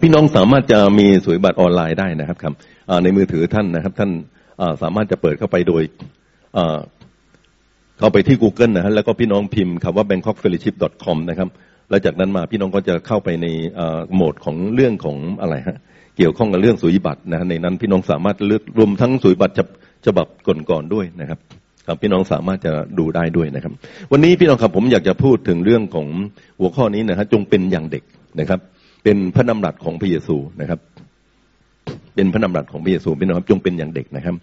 พี่น้องสามารถจะมีสูจิบัติออนไลน์ได้นะครับครับในมือถือท่านนะครับท่านสามารถจะเปิดเข้าไปโดยเข้าไปที่ Google นะฮะแล้วก็พี่น้องพิมพ์คำว่า bangkokfellowship.com นะครับแล้วจากนั้นมาพี่น้องก็จะเข้าไปในโหมดของเรื่องของอะไรฮะเกี่ยวข้องกับเรื่องสูจิบัตินะฮะในนั้นพี่น้องสามารถเลือกรวมทั้งสูจิบัติฉบับก่อนๆด้วยนะครับครับพี่น้องสามารถจะดูได้ด้วยนะครับวันนี้พี่น้องครับผมอยากจะพูดถึงเรื่องของหัวข้อนี้นะฮะจงเป็นอย่างเด็กนะครับเป็นพระดำรัสของพระเยซูนะครับเป็นพระดำรัสของพระเยซูพี่น้องครับจงเป็นอย่างเด็กนะครับ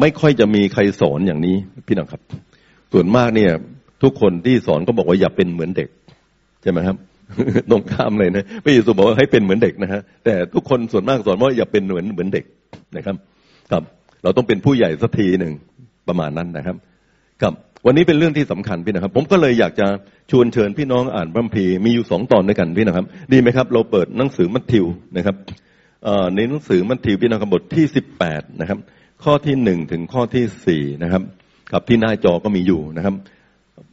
ไม่ค่อยจะมีใครสอนอย่างนี้พี่น้องครับส่วนมากเนี่ยทุกคนที่สอนก็บอกว่าอย่าเป็นเหมือนเด็กใช่ไหมครับตรงข้ามเลยนะพระเยซูบอกว่าให้เป็นเหมือนเด็กนะฮะแต่ทุกคนส่วนมากสอนว่าอย่าเป็นเหมือนเด็กนะครับครับเราต้องเป็นผู้ใหญ่สักทีหนึ่งประมาณนั้นนะครับครับวันนี้เป็นเรื่องที่สำคัญพี่นะครับผมก็เลยอยากจะชวนเชิญพี่น้องอ่านพระคัมภีร์มีอยู่2ตอนด้วยกันพี่นะครับดีไหมครับเราเปิดหนังสือมัทธิวนะครับในหนังสือมัทธิวพี่น้องครับบทที่18นะครับข้อที่1ถึงข้อที่4นะครับกับที่หน้าจอก็มีอยู่นะครับ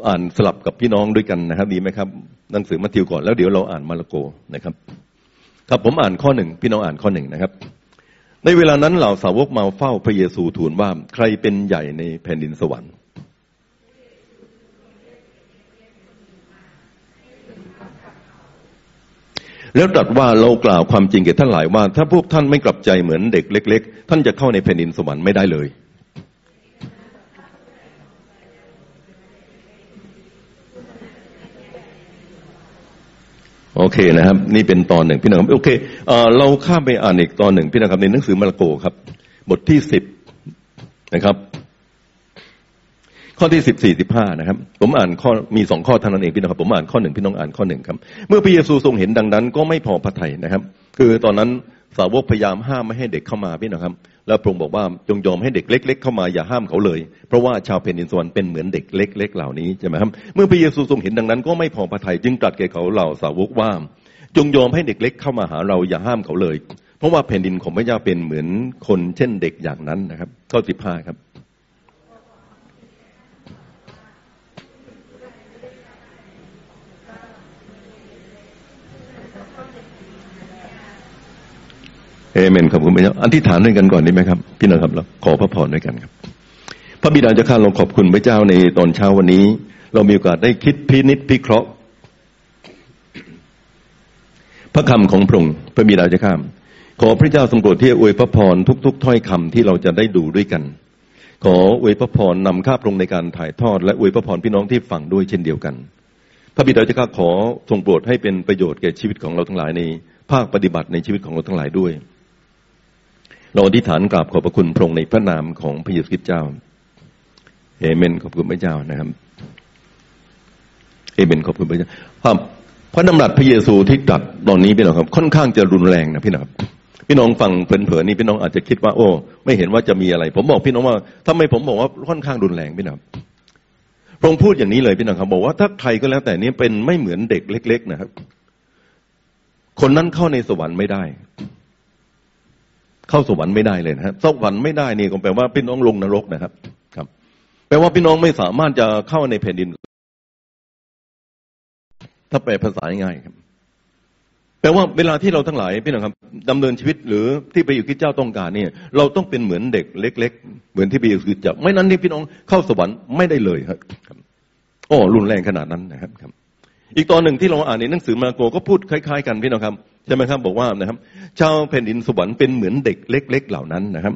อ่านสลับกับพี่น้องด้วยกันนะครับดีไหมครับหนังสือมัทธิวก่อนแล้วเดี๋ยวเราอ่านมาระโกนะครับครับผมอ่านข้อ1พี่น้องอ่านข้อ1นะครับในเวลานั้นเหล่าสาวกมาเฝ้าพระเยซูทูลว่าใครเป็นใหญ่ในแผ่นดินสวรรค์แล้วตรัสว่าเรากล่าวความจริงแก่ท่านหลายว่าถ้าพวกท่านไม่กลับใจเหมือนเด็กเล็กๆท่านจะเข้าในแผ่นดินสวรรค์ไม่ได้เลยโอเคนะครับนี่เป็นตอนหนึ่งพี่น้องครับโอเคเราข้ามไปอ่านอีกตอนหนึ่งพี่น้องครับในหนังสือมาระโกครับบทที่10นะครับข้อที่14-15นะครับผมอ่านข้อมี2ข้อเท่านั้นเองพี่น้องครับผมอ่านข้อ1พี่น้องอ่านข้อ1ครับเมื่อพระเยซูทรงเห็นดังนั้นก็ไม่พอพระทัยนะครับคือตอนนั้นสาวกพยายามห้ามไม่ให้เด็กเข้ามาพี่น้องครับแล้วพระองค์บอกว่าจงยอมให้เด็กเล็กๆเข้ามาอย่าห้ามเขาเลยเพราะว่าชาวแผ่นดินสวรรค์เป็นเหมือนเด็กเล็กๆเหล่านี้ใช่ไหมครับเมื่อพระเยซูทรงเห็นดังนั้นก็ไม่พอพระทัยจึงตรัสแก่เขาเหล่าสาวกว่าจงยอมให้เด็กเล็กเข้ามาหาเราอย่าห้ามเขาเลยเพราะว่าแผ่นดินของพระเจ้าเป็นเหมือนคนเช่นเด็กอย่างนั้นนะครับข้อ15ครับเอเมนครับคุณพระเจ้าอธิษฐานด้วยกันก่อนได้ไหมครับพี่น้องครับเราขอพระพรด้วยกันครับพระบิดาเจ้าข้าเราขอบคุณพระเจ้าในตอนเช้าวันนี้เรามีโอกาสได้คิดพินิจพิเคราะห์พระคำของพระองค์พระบิดาเจ้าข้าขอพระเจ้าทรงโปรดที่อวยพระพรทุกๆถ้อยคำที่เราจะได้ดูด้วยกันขออวยพระพรนำข้าพระองค์ในการถ่ายทอดและอวยพระพรพี่น้องที่ฟังด้วยเช่นเดียวกันพระบิดาเจ้าข้าขอทรงโปรดให้เป็นประโยชน์แก่ชีวิตของเราทั้งหลายในภาคปฏิบัติในชีวิตของเราทั้งหลายด้วยเราอธิษฐานกราบขอบพระคุณพระองค์ในพระนามของพระเยซูคริสต์เจ้าเอเมนขอบคุณพระเจ้านะครับเอเมนขอบคุณพระเจ้าครับพระดำรัสพระเยซูที่ตรัสตอนนี้พี่น้องครับค่อนข้างจะรุนแรงนะพี่น้องครับพี่น้องฟังเผลอๆนี่พี่น้องอาจจะคิดว่าโอ้ไม่เห็นว่าจะมีอะไรผมบอกพี่น้องว่าทำไมผมบอกว่าค่อนข้างรุนแรงพี่น้องครับพระองค์พูดอย่างนี้เลยพี่น้องครับบอกว่าถ้าใครก็แล้วแต่นี้เป็นไม่เหมือนเด็กเล็กๆนะครับคนนั้นเข้าในสวรรค์ไม่ได้เข้าสวรรค์ไม่ได้เลยนะครับสวรรค์ไม่ได้นี่ก็แปลว่าพี่น้องลงนรกนะครับครับแปลว่าพี่น้องไม่สามารถจะเข้าในแผ่นดินถ้าแปลภาษาง่ายครับแปลว่าเวลาที่เราทั้งหลายพี่น้องครับดำเนินชีวิตหรือที่พระเยซูคริสต์เจ้าต้องการเนี่ยเราต้องเป็นเหมือนเด็กเล็กๆเหมือนที่พระเยซูคริสต์เจ้าไม่นั้นที่พี่น้องเข้าสวรรค์ไม่ได้เลยครับโอ้รุนแรงขนาดนั้นนะครับอีกตอนหนึ่งที่เราอ่านในหนังสือมาระโกก็พูดคล้ายๆกันพี่น้องครับใช่ไหมครับบอกว่านะครับชาวแผ่นดินสวรรค์เป็นเหมือนเด็กเล็กๆเหล่านั้นนะครับ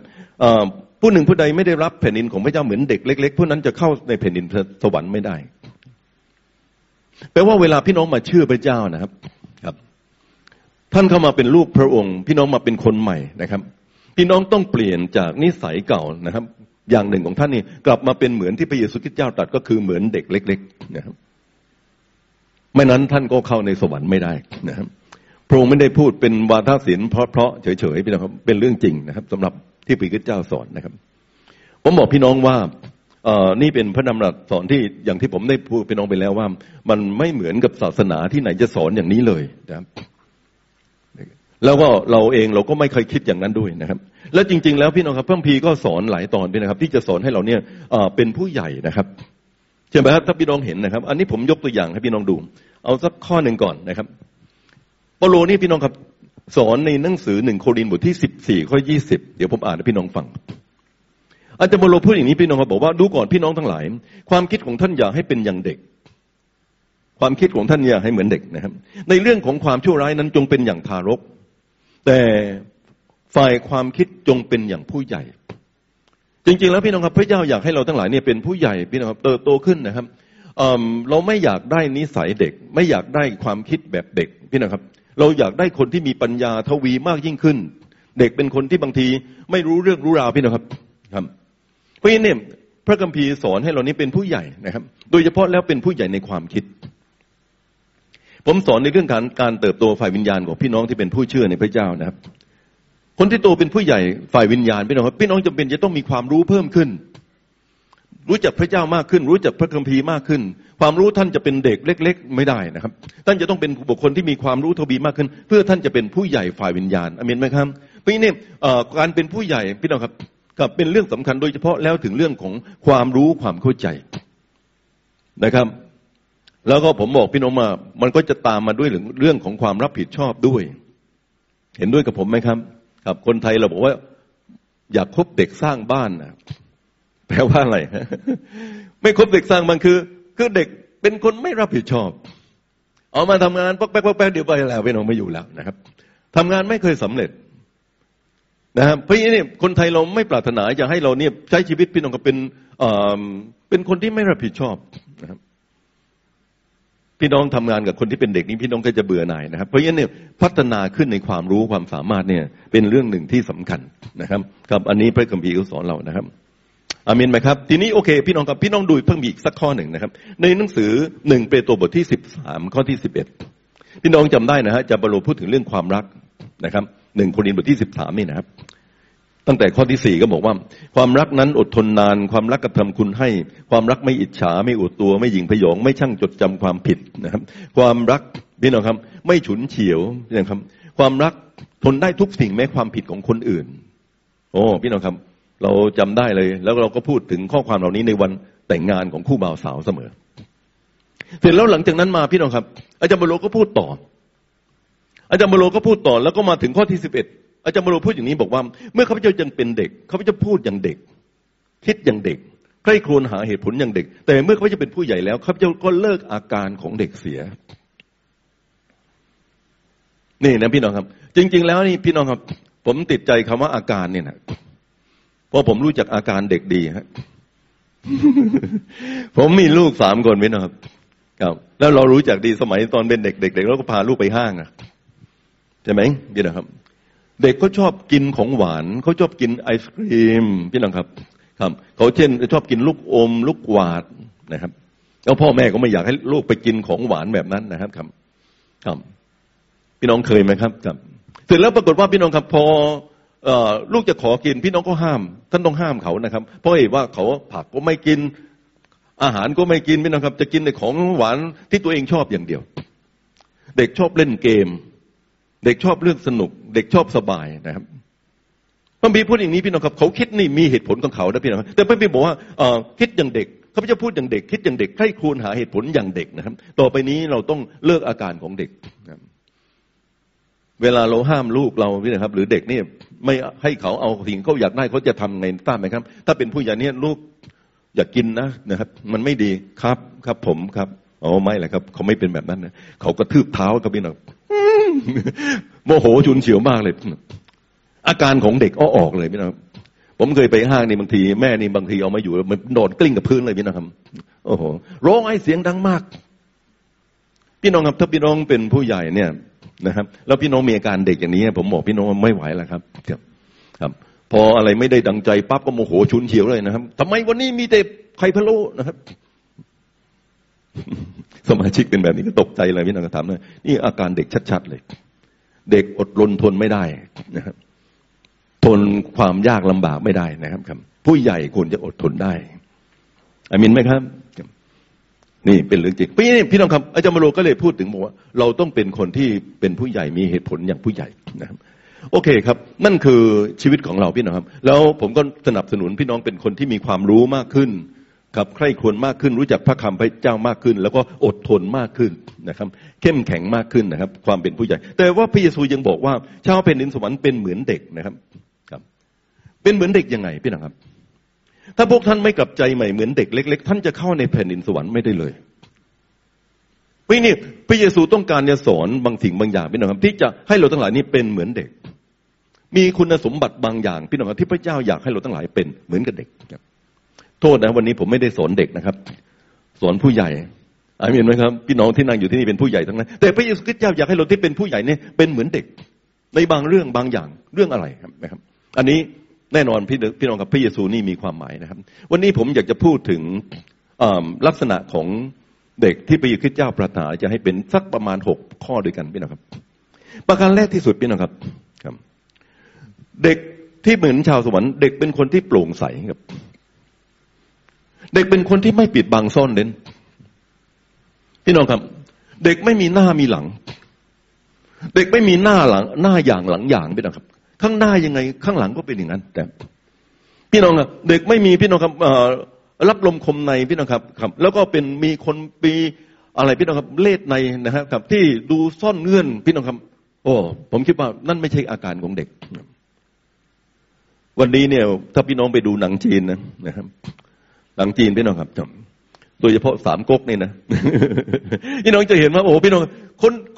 ผู้หนึ่งผู้ใดไม่ได้รับแผ่นดินของพระเจ้าเหมือนเด็กเล็กๆผู้นั้นจะเข้าในแผ่นดินสวรรค์ไม่ได้แปลว่าเวลาพี่น้องมาเชื่อพระเจ้านะครับท่านเข้ามาเป็นลูกพระองค์พี่น้องมาเป็นคนใหม่นะครับพี่น้องต้องเปลี่ยนจากนิสัยเก่านะครับอย่างหนึ่งของท่านนี่กลับมาเป็นเหมือนที่พระเยซูคริสต์เจ้าตรัสก็คือเหมือนเด็กเล็กๆนะครับไม่นั้นท่านก็เข้าในสวรรค์ไม่ได้นะครับพระองค์ไม่ได้พูดเป็นวาทศิลป์เพราะๆเฉยๆพี่น้องครับเป็นเรื่องจริงนะครับสำหรับที่พระคริสต์เจ้าสอนนะครับผมบอกพี่น้องว่านี่เป็นพระดำรัสสอนที่อย่างที่ผมได้พูดพี่น้องไปแล้วว่ามันไม่เหมือนกับศาสนาที่ไหนจะสอนอย่างนี้เลยนะครับแล้วก็เราเองเราก็ไม่เคยคิดอย่างนั้นด้วยนะครับและจริงๆแล้วพี่น้องครับพระคัมภีร์ก็สอนหลายตอนด้วยนะครับที่จะสอนให้เราเนี่ยเป็นผู้ใหญ่นะครับใช่ไหมครับถ้าพี่น้องเห็นนะครับอันนี้ผมยกตัวอย่างให้พี่น้องดูเอาสักข้อหนึ่งก่อนนะครับเปาโลนี่พี่น้องครับสอนในหนังสือ1โครินธ์บทที่14ข้อ20เดี๋ยวผมอ่านให้พี่น้องฟังอาจารย์เปาโลพูดอย่างนี้พี่น้องครับบอกว่าดูก่อนพี่น้องทั้งหลายความคิดของท่านอย่าให้เป็นอย่างเด็กความคิดของท่านอย่าให้เหมือนเด็กนะครับในเรื่องของความชั่วร้ายนั้นจงเป็นอย่างทารกแต่ฝ่ายความคิดจงเป็นอย่างผู้ใหญ่จริงๆแล้วพี่น้องครับพระเจ้าอยากให้เราทั้งหลายเนี่ยเป็นผู้ใหญ่พี่น้องครับเติบโตขึ้นนะครับเราไม่อยากได้นิสัยเด็กไม่อยากได้ความคิดแบบเด็กพี่น้องครับเราอยากได้คนที่มีปัญญาทวีมากยิ่งขึ้นเด็กเป็นคนที่บางทีไม่รู้เรื่องรู้ราวพี่น้องครับครับเพราะฉะนั้นเนี่ยพระคัมภีร์สอนให้เรานี้เป็นผู้ใหญ่นะครับโดยเฉพาะแล้วเป็นผู้ใหญ่ในความคิดผมสอนในเรื่องการเติบโตฝ่ายวิญญาณของพี่น้องที่เป็นผู้เชื่อในพระเจ้านะครับคนที่โตเป็นผู้ใหญ่ฝ่ายวิญญาณพี่น้องครับพี่น้องจำเป็นจะต้องมีความรู้เพิ่มขึ้นรู้จักพระเจ้ามากขึ้นรู้จักพระคัมภีร์มากขึ้นความรู้ท่านจะเป็นเด็กเล็กๆไม่ได้นะครับท่านจะต้องเป็นบุคคลที่มีความรู้ทวีมากขึ้นเพื่อท่านจะเป็นผู้ใหญ่ฝ่ายวิญญาณอาเมนไหมครับพี่นี่การเป็นผู้ใหญ่พี่น้องครับกับเป็นเรื่องสำคัญโดยเฉพาะแล้วถึงเรื่องของความรู้ความเข้าใจนะครับแล้วก็ผมบอกพี่น้องมามันก็จะตามมาด้วยเรื่องของความรับผิดชอบด้วยเห็นด้วยกับผมไหมครับกับคนไทยเราบอกว่าอยากคบเด็กสร้างบ้านนะแปลว่าอะไรไม่คบเด็กสร้างมันคือเด็กเป็นคนไม่รับผิดชอบเอามาทำงานปั๊กแป๊กปั๊กแป๊กเดี๋ยวไปแล้วพี่น้องไม่อยู่แล้วนะครับทำงานไม่เคยสำเร็จนะครับเพราะนี่คนไทยเราไม่ปรารถนาอยากให้เราเนี่ยใช้ชีวิตพี่น้องก็เป็นคนที่ไม่รับผิดชอบนะครับพี่น้องทำงานกับคนที่เป็นเด็กนี้พี่น้องก็จะเบื่อหน่ายนะครับเพราะฉะนั้นเนี่ยพัฒนาขึ้นในความรู้ความสามารถเนี่ยเป็นเรื่องหนึ่งที่สำคัญนะครับกับอันนี้พระคัมภีร์สอนเรานะครับอาเมนไหมครับทีนี้โอเคพี่น้องกับพี่น้องดูเพิ่มอีกสักข้อหนึ่งนะครับในหนังสือ1เปโตรบทที่13ข้อที่11พี่น้องจำได้นะฮะจะบรรลุพูดถึงเรื่องความรักนะครับ1โครินธ์บทที่13นี่นะครับตั้งแต่ข้อที่4ก็บอกว่าความรักนั้นอดทนนานความรักกระทำคุณให้ความรักไม่อิจฉาไม่อวดตัวไม่หยิ่งพยองไม่ช่างจดจำความผิดนะครับความรักพี่น้องครับไม่ฉุนเฉียวนะครับความรักทนได้ทุกสิ่งแม้ความผิดของคนอื่นโอ้พี่น้องครับเราจำได้เลยแล้วเราก็พูดถึงข้อความเหล่านี้ในวันแต่งงานของคู่บ่าวสาวเสมอเสร็จแล้วหลังจากนั้นมาพี่น้องครับอาจารย์เปาโลก็พูดต่ออาจารย์เปาโลก็พูดต่อแล้วก็มาถึงข้อที่11อาจารย์เปาโลพูดอย่างนี้บอกว่าเมื่อข้าพเจ้ายังเป็นเด็กข้าพเจ้าพูดอย่างเด็กคิดอย่างเด็กใคร่ครวญหาเหตุผลอย่างเด็กแต่เมื่อข้าพเจ้าเป็นผู้ใหญ่แล้วข้าพเจ้าก็เลิกอาการของเด็กเสียนี่นะพี่น้องครับจริงๆแล้วนี่พี่น้องครับผมติดใจคำว่าอาการเนี่ยนะเพราะผมรู้จักอาการเด็กดีครับ ผมมีลูก3คนพี่น้องครับแล้วเรารู้จักดีสมัยตอนเป็นเด็กๆ เราก็พาลูกไปห้างนะใช่ไหมพี่น้องครับเด็กเขาชอบกินของหวานเขาชอบกินไอศครีมพี่น้องครับครับเขาเช่นชอบกินลูกอมลูกหวาดนะครับแล้วพ่อแม่ก็ไม่อยากให้ลูกไปกินของหวานแบบนั้นนะครับครับครับพี่น้องเคยไหมครับครับเสร็จแล้วปรากฏว่าพี่น้องครับพอลูกจะขอกินพี่น้องก็ห้ามท่านต้องห้ามเขานะครับเพราะว่าเขาผักก็ไม่กินอาหารก็ไม่กินพี่น้องครับจะกินในของหวานที่ตัวเองชอบอย่างเดียวเด็กชอบเล่นเกมเด็กชอบเรื่องสนุกเด็กชอบสบายนะครับพระบิดาพูดอย่างนี้พี่น้องครับเขาคิดนี่มีเหตุผลของเขานะพี่น้องแต่พระบิดาบอกว่าคิดอย่างเด็กเขาจะพูดอย่างเด็กคิดอย่างเด็กใคร่ครวญหาเหตุผลอย่างเด็กนะครับต่อไปนี้เราต้องเลิกอาการของเด็กนะครับเวลาเราห้ามลูกเราพี่นะครับหรือเด็กนี่ไม่ให้เขาเอาสิ่งเขาอยากได้เขาจะทำไงทราบไหมครับถ้าเป็นผู้ใหญ่เนี่ยลูกอยากกินนะครับมันไม่ดีครับครับผมครับอ๋อไม่แหละครับเขาไม่เป็นแบบนั้นนะเขากระทืบเท้ากับพี่น้องโมโหฉุนเฉียวมากเลยอาการของเด็กอ้อออกเลยพี่น้อง ผมเคยไปห้างนี่บางทีแม่นี่บางทีเอาไม่อยู่มันโดนกลิ้งกับพื้นเลยพี่น้องครับโอ้โหร้องไอ้เสียงดังมากพี่น้องครับถ้าพี่น้องเป็นผู้ใหญ่เนี่ยนะครับแล้วพี่น้องมีอาการเด็กอย่างนี้ผมบอกพี่น้องไม่ไหวแล้วครับครับพออะไรไม่ได้ดังใจปั๊บก็โมโหฉุนเฉียวเลยนะครับทำไมวันนี้มีแต่ไข่พะโล้นะครับสมาชิกเป็นแบบนี้ก็ตกใจเลยพี่น้องก็ถามเลยนี่อาการเด็กชัดๆเลยเด็กอดรนทนไม่ได้นะครับทนความยากลำบากไม่ได้นะครับผู้ใหญ่ควรจะอดทนได้อามินไหมครับนี่เป็นเรื่องจริงพี่น้องครับอาจารย์มโรก็เลยพูดถึงบอกว่าเราต้องเป็นคนที่เป็นผู้ใหญ่มีเหตุผลอย่างผู้ใหญ่นะครับโอเคครับนั่นคือชีวิตของเราพี่น้องครับแล้วผมก็สนับสนุนพี่น้องเป็นคนที่มีความรู้มากขึ้นครับใคร่ครวญมากขึ้นรู้จักพระคำพระเจ้ามากขึ้นแล้วก็อดทนมากขึ้นนะครับเข้มแข็งมากขึ้นนะครับความเป็นผู้ใหญ่แต่ว่าพระเยซูยังบอกว่าชาวแผ่นดินสวรรค์เป็นเหมือนเด็กนะครับเป็นเหมือนเด็กยังไงพี่น้องครับถ้าพวกท่านไม่กลับใจใหม่เหมือนเด็กเล็กๆท่านจะเข้าในแผ่นดินสวรรค์ไม่ได้เลยพี่นี่พระเยซูต้องการจะสอนบางสิ่งบางอย่างพี่น้องครับที่จะให้เราทั้งหลายนี้เป็นเหมือนเด็กมีคุณสมบัติบางอย่างพี่น้องครับที่พระเจ้าอยากให้เราทั้งหลายเป็นเหมือนกับเด็กโทษนะวันนี้ผมไม่ได้สอนเด็กนะครับสอนผู้ใหญ่อาเมนไหมครับพี่น้องที่นั่งอยู่ที่นี่เป็นผู้ใหญ่ทั้งนั้นแต่พระเยซูคริสต์เจ้าอยากให้เราที่เป็นผู้ใหญ่เนี่ยเป็นเหมือนเด็กในบางเรื่องบางอย่างเรื่องอะไรครับนะครับอันนี้แน่นอนพี่น้องกับพระเยซูนี่มีความหมายนะครับวันนี้ผมอยากจะพูดถึงลักษณะของเด็กที่พระเยซูคริสต์เจ้าปรารถนาจะให้เป็นสักประมาณ6ข้อด้วยกันพี่น้องครับประการแรกที่สุดพี่น้องครับเด็กที่เหมือนชาวสวรรค์เด็กเป็นคนที่โปร่งใสครับเด็กเป็นคนที่ไม่ปิดบังซ่อนเร้นพี่น้องครับเด็กไม่มีหน้ามีหลังเด็กไม่มีหน้าหลังหน้าอย่างหลังอย่างพี่น้องครับข้างหน้ายังไงข้างหลังก็เป็นอย่างนั้นแต่พี่น้องครับเด็กไม่มีพี่น้องครับรับลมคมในพี่น้องครับแล้วก็เป็นมีคนปีอะไรพี่น้องครับเล่ห์ในนะครับที่ดูซ่อนเงื่อนพี่น้องครับโอ้ผมคิดว่านั่นไม่ใช่อาการของเด็กวันนี้เนี่ยถ้าพี่น้องไปดูหนังจีนนะครับหนังจีนพี่น้องครับโดยเฉพาะสามก๊กนี่นะพี่น้องจะเห็นว่าโอ้พี่น้อง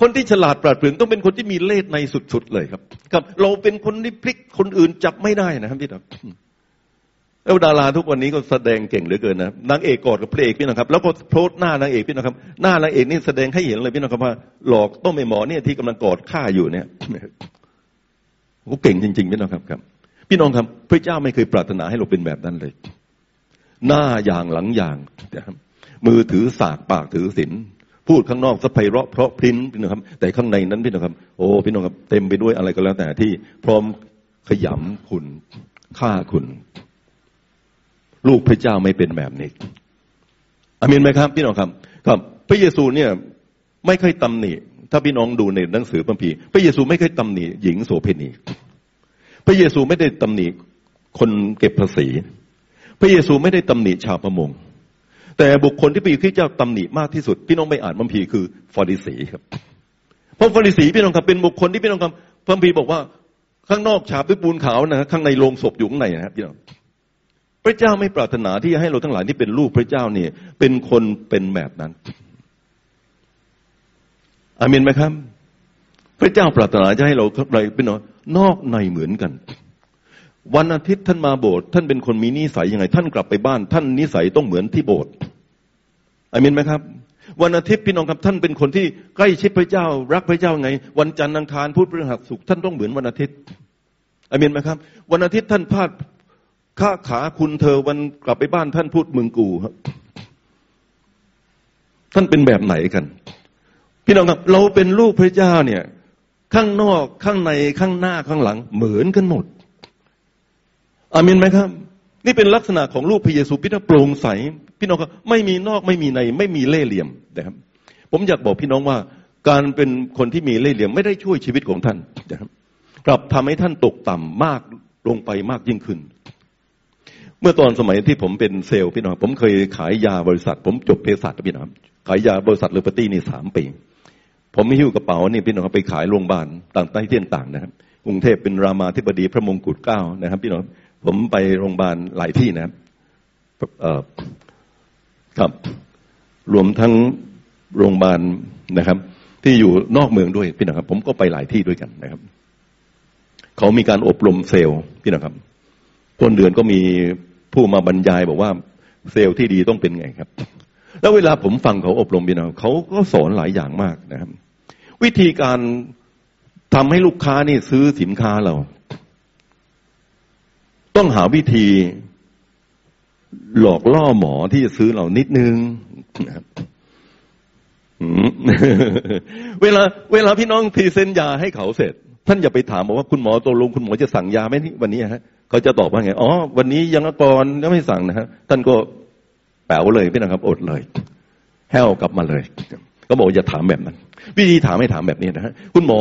คนที่ฉลาดปราดเปรื่องต้องเป็นคนที่มีเล่ห์ในสุดๆเลยครับครับเราเป็นคนที่พลิกคนอื่นจับไม่ได้นะครับพี่น้องแล้วดาราทุกวันนี้ก็แสดงเก่งเหลือเกินนะนางเอกกอดกับพระเอกพี่น้องครับแล้วก็โพสต์หน้านางเอกพี่น้องครับหน้านางเอกนี่แสดงให้เห็นเลยพี่น้องครับว่าหลอกต้มไอ้หมอเนี่ยที่กำลังกอดฆ่าอยู่เนี่ยก็เก่งจริงๆพี่น้องครับครับพี่น้องครับพระเจ้าไม่เคยปรารถนาให้เราเป็นแบบนั้นเลยหน้าอย่างหลังอย่างนะครับมือถือสากปากถือศีลพูดข้างนอกสะไพเราะเพราะพริ้นพี่น้องครับแต่ข้างในนั้นพี่น้องครับโอ้พี่น้องครับเต็มไปด้วยอะไรก็แล้วแต่ที่พร้อมขยำคุณฆ่าคุณลูกพระเจ้าไม่เป็นแบบนี้อาเมนไหมครับพี่น้องครับครับพระเยซูเนี่ยไม่เคยตำหนิถ้าพี่น้องดูในหนังสือพระคัมภีร์พระเยซูไม่เคยตำหนิหญิงโสเภณีพระเยซูไม่ได้ตำหนิคนเก็บภาษีพระเยซูไม่ได้ตำหนิชาวประมงแต่บุคคลที่พระเยซูคริสต์เจ้าตำหนิมากที่สุดพี่น้องไปอ่านพระคัมภีร์คือฟาริสีครับเพราะฟาริสีพี่น้องครับเป็นบุคคลที่พี่น้องครับพระคัมภีร์บอกว่าข้างนอกฉาบด้วยปูนขาวนะข้างในโลงศพอยู่ข้างในนะครับพี่น้องพระเจ้าไม่ปรารถนาที่จะให้เราทั้งหลายที่เป็นลูกพระเจ้าเนี่ยเป็นคนเป็นแบบนั้นอาเมนไหมครับพระเจ้าปรารถนาจะให้เราอะไรพี่น้องนอกในเหมือนกันวันอาทิตย์ท่านมาโบสถ์ท่านเป็นคนมีนิสัยยังไงท่านกลับไปบ้านท่านนิสัยต้องเหมือนที่โบสถ์อาเมนไหมครับวันอาทิตย์พี่น้องครับท่านเป็นคนที่ใกล้ชิดพระเจ้ารักพระเจ้าไงวันจันทร์อังคารพุธพฤหัสศุกร์ท่านต้องเหมือนวันอาทิตย์อาเมนไหมครับวันอาทิตย์ท่านพลาดข้าขาคุณเธอวันกลับไปบ้านท่านพูดมึงกูครับท่านเป็นแบบไหนกันพี่น้องครับเราเป็นลูกพระเจ้าเนี่ยข้างนอกข้างในข้างหน้าข้างหลังเหมือนกันหมดอาเมนไหมครับนี่เป็นลักษณะของลูกพระเยซูพี่น้องโปร่งใสพี่น้องครับไม่มีนอกไม่มีในไม่มีเล่ห์เหลี่ยมนะครับผมอยากบอกพี่น้องว่าการเป็นคนที่มีเล่ห์เหลี่ยมไม่ได้ช่วยชีวิตของท่านนะครับกลับทำให้ท่านตกต่ำมากลงไปมากยิ่งขึ้นเมื่อตอนสมัยที่ผมเป็นเซลล์พี่น้องผมเคยขายยาบริษัทผมจบเภสัชพี่น้องขายยาบริษัทลิเบอร์ตี้นี่3ปีผมไม่หิ้วกระเป๋านี่พี่น้องไปขายโรงพยาบาลต่างๆที่ต่างๆนะครับกรุงเทพเป็นรามาธิบดีพระมงกุฎเกล้านะครับพี่น้องผมไปโรงพยาบาลหลายที่นะครับครับรวมทั้งโรงพยาบาลนะครับที่อยู่นอกเมืองด้วยพี่น้องครับผมก็ไปหลายที่ด้วยกันนะครับเขามีการอบรมเซลล์พี่น้องครับ ต้นเดือนก็มีผู้มาบรรยายบอกว่าเซลล์ที่ดีต้องเป็นไงครับแล้วเวลาผมฟังเขาอบรมพี่น้องเขาก็สอนหลายอย่างมากนะครับวิธีการทำให้ลูกค้านี่ซื้อสินค้าเราต้องหาวิธีหลอกล่อหมอที่จะซื้อเรานิดนึงนะครับเวลาพี่น้องพรีเซนต์ยาให้เขาเสร็จท่านอย่าไปถามบอกว่าคุณหมอตกลงคุณหมอจะสั่งยาไหมวันนี้ฮะเขาจะตอบว่าไงอ๋อวันนี้ยังกรยังไม่สั่งนะครับท่านก็แปลวเลยพี่นะครับอดเลยแห้วกลับมาเลยก็บอกอย่าถามแบบนั้นวิธีถามให้ถามแบบนี้นะฮะคุณหมอ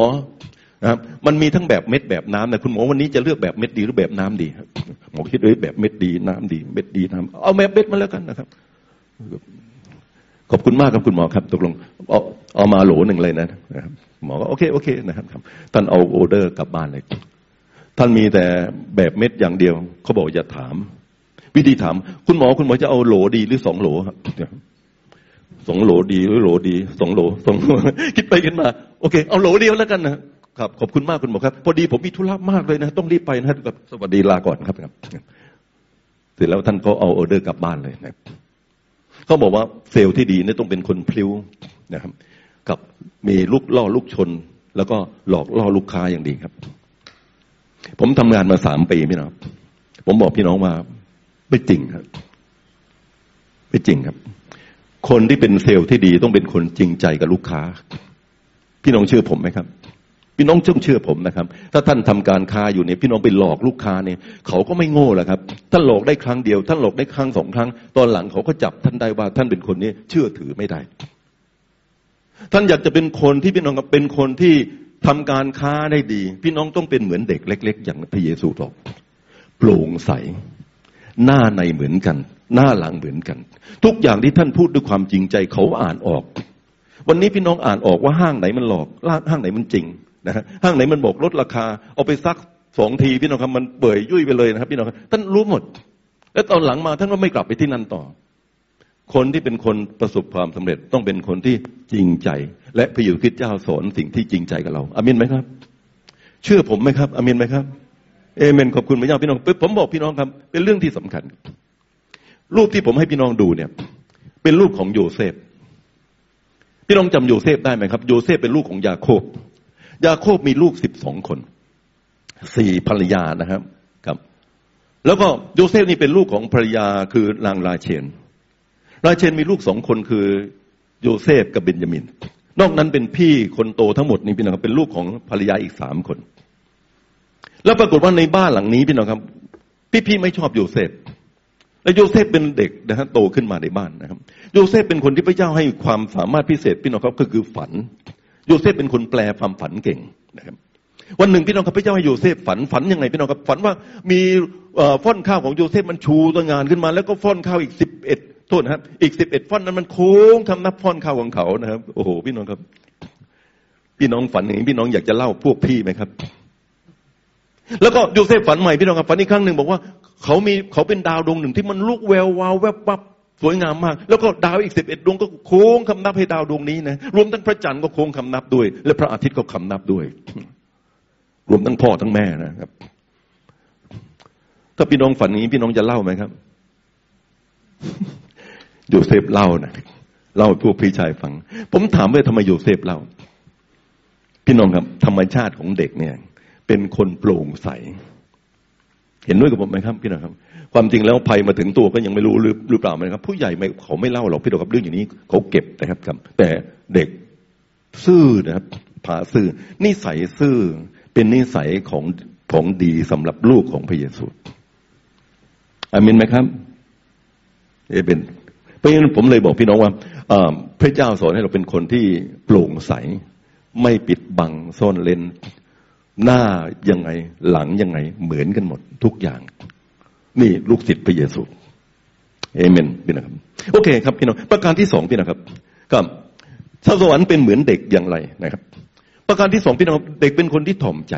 นะครับมันมีทั้งแบบเม็ดแบบน้ำนะคุณหมอวันนี้จะเลือกแบบเม็ดดีหรือแบบน้ำดีครับหมอคิดแบบเม็ดดีน้ำดีเม็ดดีน้ำเอาแบบเม็ดมาแล้วกันนะครับขอบคุณมากครับคุณหมอครับตกลงเอามาโหลหนึ่งเลยนะครับหมอก็โอเคนะครับท่านเอาออเดอร์กลับบ้านเลยท่านมีแต่แบบเม็ดอย่างเดียวเขาบอกอย่าถามวิธีถามคุณหมอจะเอาโหลดีหรือ2โหลครับ2โหลดีหรือโหลดี2โหล2คิดไปกันมาโอเคเอาโหลเดียวแล้วกันนะครับขอบคุณมากคุณหมอครับพอดีผมมีธุระมากเลยนะต้องรีบไปนะกับสวัสดีลาก่อนครับเสร็จแล้วท่านก็เอาออเดอร์กลับบ้านเลยนะเขาบอกว่าเซลล์ที่ดีเนี่ยต้องเป็นคนพลิ้วนะครับกับมีลูกล่อลูกชนแล้วก็หลอกล่อลูกค้าอย่างดีครับผมทำงานมา3ปีพี่น้องผมบอกพี่น้องว่าไม่จริงครับไม่จริงครับคนที่เป็นเซลล์ที่ดีต้องเป็นคนจริงใจกับลูกค้าพี่น้องเชื่อผมไหมครับพี่น้องต้องเชื่อผมนะครับถ้าท่านทำการค้าอยู่เนี่ยพี่น้องไปหลอกลูกค้าเนี่ยเขาก็ไม่โง่หรอกครับท่านหลอกได้ครั้งเดียวท่านหลอกได้ครั้ง2ครั้งตอนหลังเขาก็จับท่านได้ว่าท่านเป็นคนนี้เชื่อถือไม่ได้ท่านอยากจะเป็นคนที่พี่น้องเป็นคนที่ทำการค้าได้ดีพี่น้องต้องเป็นเหมือนเด็กเล็กๆอย่างพระเยซูตรัสโปร่งใสหน้าในเหมือนกันหน้าหลังเหมือนกันทุกอย่างที่ท่านพูดด้วยความจริงใจเขาอ่านออกวันนี้พี่น้องอ่านออกว่าห้างไหนมันหลอกห้างไหนมันจริงนะฮะห้างไหนมันบอกลดราคาเอาไปซัก2ทีพี่น้องครับมันเปื่อยยุ่ยไปเลยนะครับพี่น้องครับท่านรู้หมดแล้วตอนหลังมาท่านก็ไม่กลับไปที่นั่นต่อคนที่เป็นคนประสบความสำเร็จต้องเป็นคนที่จริงใจและพระเยซูคริสต์เจ้าสอนสิ่งที่จริงใจกับเราอาเมนไหมครับเชื่อผมไหมครับอาเมนไหมครับเอเมนขอบคุณพระเจ้าพี่น้องผมบอกพี่น้องครับเป็นเรื่องที่สำคัญรูปที่ผมให้พี่น้องดูเนี่ยเป็นรูปของโยเซฟพี่น้องจำโยเซฟได้ไหมครับโยเซฟเป็นลูกของยาโคบมีลูก12คน4ภรรยานะครับแล้วก็โยเซฟนี่เป็นลูกของภรรยาคือนางราเชนมีลูก2คนคือโยเซฟกับเบนจามินนอกนั้นเป็นพี่คนโตทั้งหมดนี่พี่น้องครับเป็นลูกของภรรยาอีก3คนแล้วปรากฏว่าในบ้านหลังนี้พี่น้องครับพี่ไม่ชอบโยเซฟและโยเซฟเป็นเด็กนะฮะโตขึ้นมาในบ้านนะครับโยเซฟเป็นคนที่พระเจ้าให้ความสามารถพิเศษพี่น้องครับก็คือฝันโยเซฟเป็นคนแปลความฝันเก่งนะครับวันหนึ่งพี่น้องครับพระเจ้าให้โยเซฟฝันยังไงพี่น้องครับฝันว่ามีฟ่อนข้าวของโยเซฟมันชูตัวงานขึ้นมาแล้วก็ฟ่อนข้าวอีก11โทษนะครับอีก11ฟ่อนนั้นมันโค้งทำนับฟ่อนข้าวของเขานะครับโอ้โหพี่น้องครับพี่น้องฝันอย่างนี้พี่น้องอยากจะเล่าพวกพี่ไหมครับแล้วก็โยเซฟฝันใหม่พี่น้องครับฝันอีกครั้งหนึ่งบอกว่าเขาเป็นดาวดวงหนึ่งที่มันลุกแวววาวแวบวับสวยงามมากแล้วก็ดาวอีก11ดวงก็โค้งคำนับให้ดาวดวงนี้นะรวมทั้งพระจันทร์ก็โค้งคำนับด้วยและพระอาทิตย์ก็คำนับด้วยรวมทั้งพ่อทั้งแม่นะครับถ้าพี่น้องฝันนี้พี่น้องจะเล่าไหมครับโยเซฟเล่านะเล่าให้พวกพี่ชายฟังผมถามว่าทำไมโยเซฟเล่าพี่น้องครับธรรมชาติของเด็กเนี่ยเป็นคนโปร่งใสเห็นด้วยกับผมไหมครับพี่น้องครับความจริงแล้วภัยมาถึงตัวก็ยังไม่รู้หรือเปล่าไหมครับผู้ใหญ่เขาไม่เล่าหรอกพี่น้องครับเรื่องอย่างนี้เขาเก็บนะครับแต่เด็กซื่อนะครับผาซื่อนิสัยซื่อเป็นนิสัยของดีสำหรับลูกของพระเยซูอาเมนไหมครับเป็นเพราะฉะนั้นผมเลยบอกพี่น้องว่าพระเจ้าสอนให้เราเป็นคนที่โปร่งใสไม่ปิดบังซ่อนเร้นหน้ายังไงหลังยังไงเหมือนกันหมดทุกอย่างนี่ลูกศิษย์พระเยซูเอเมนพี่นะครับโอเคครับพี่น้องประการที่2พี่นะครับกับสวรรค์เป็นเหมือนเด็กอย่างไรนะครับประการที่2พี่น้องเด็กเป็นคนที่ถ่อมใจ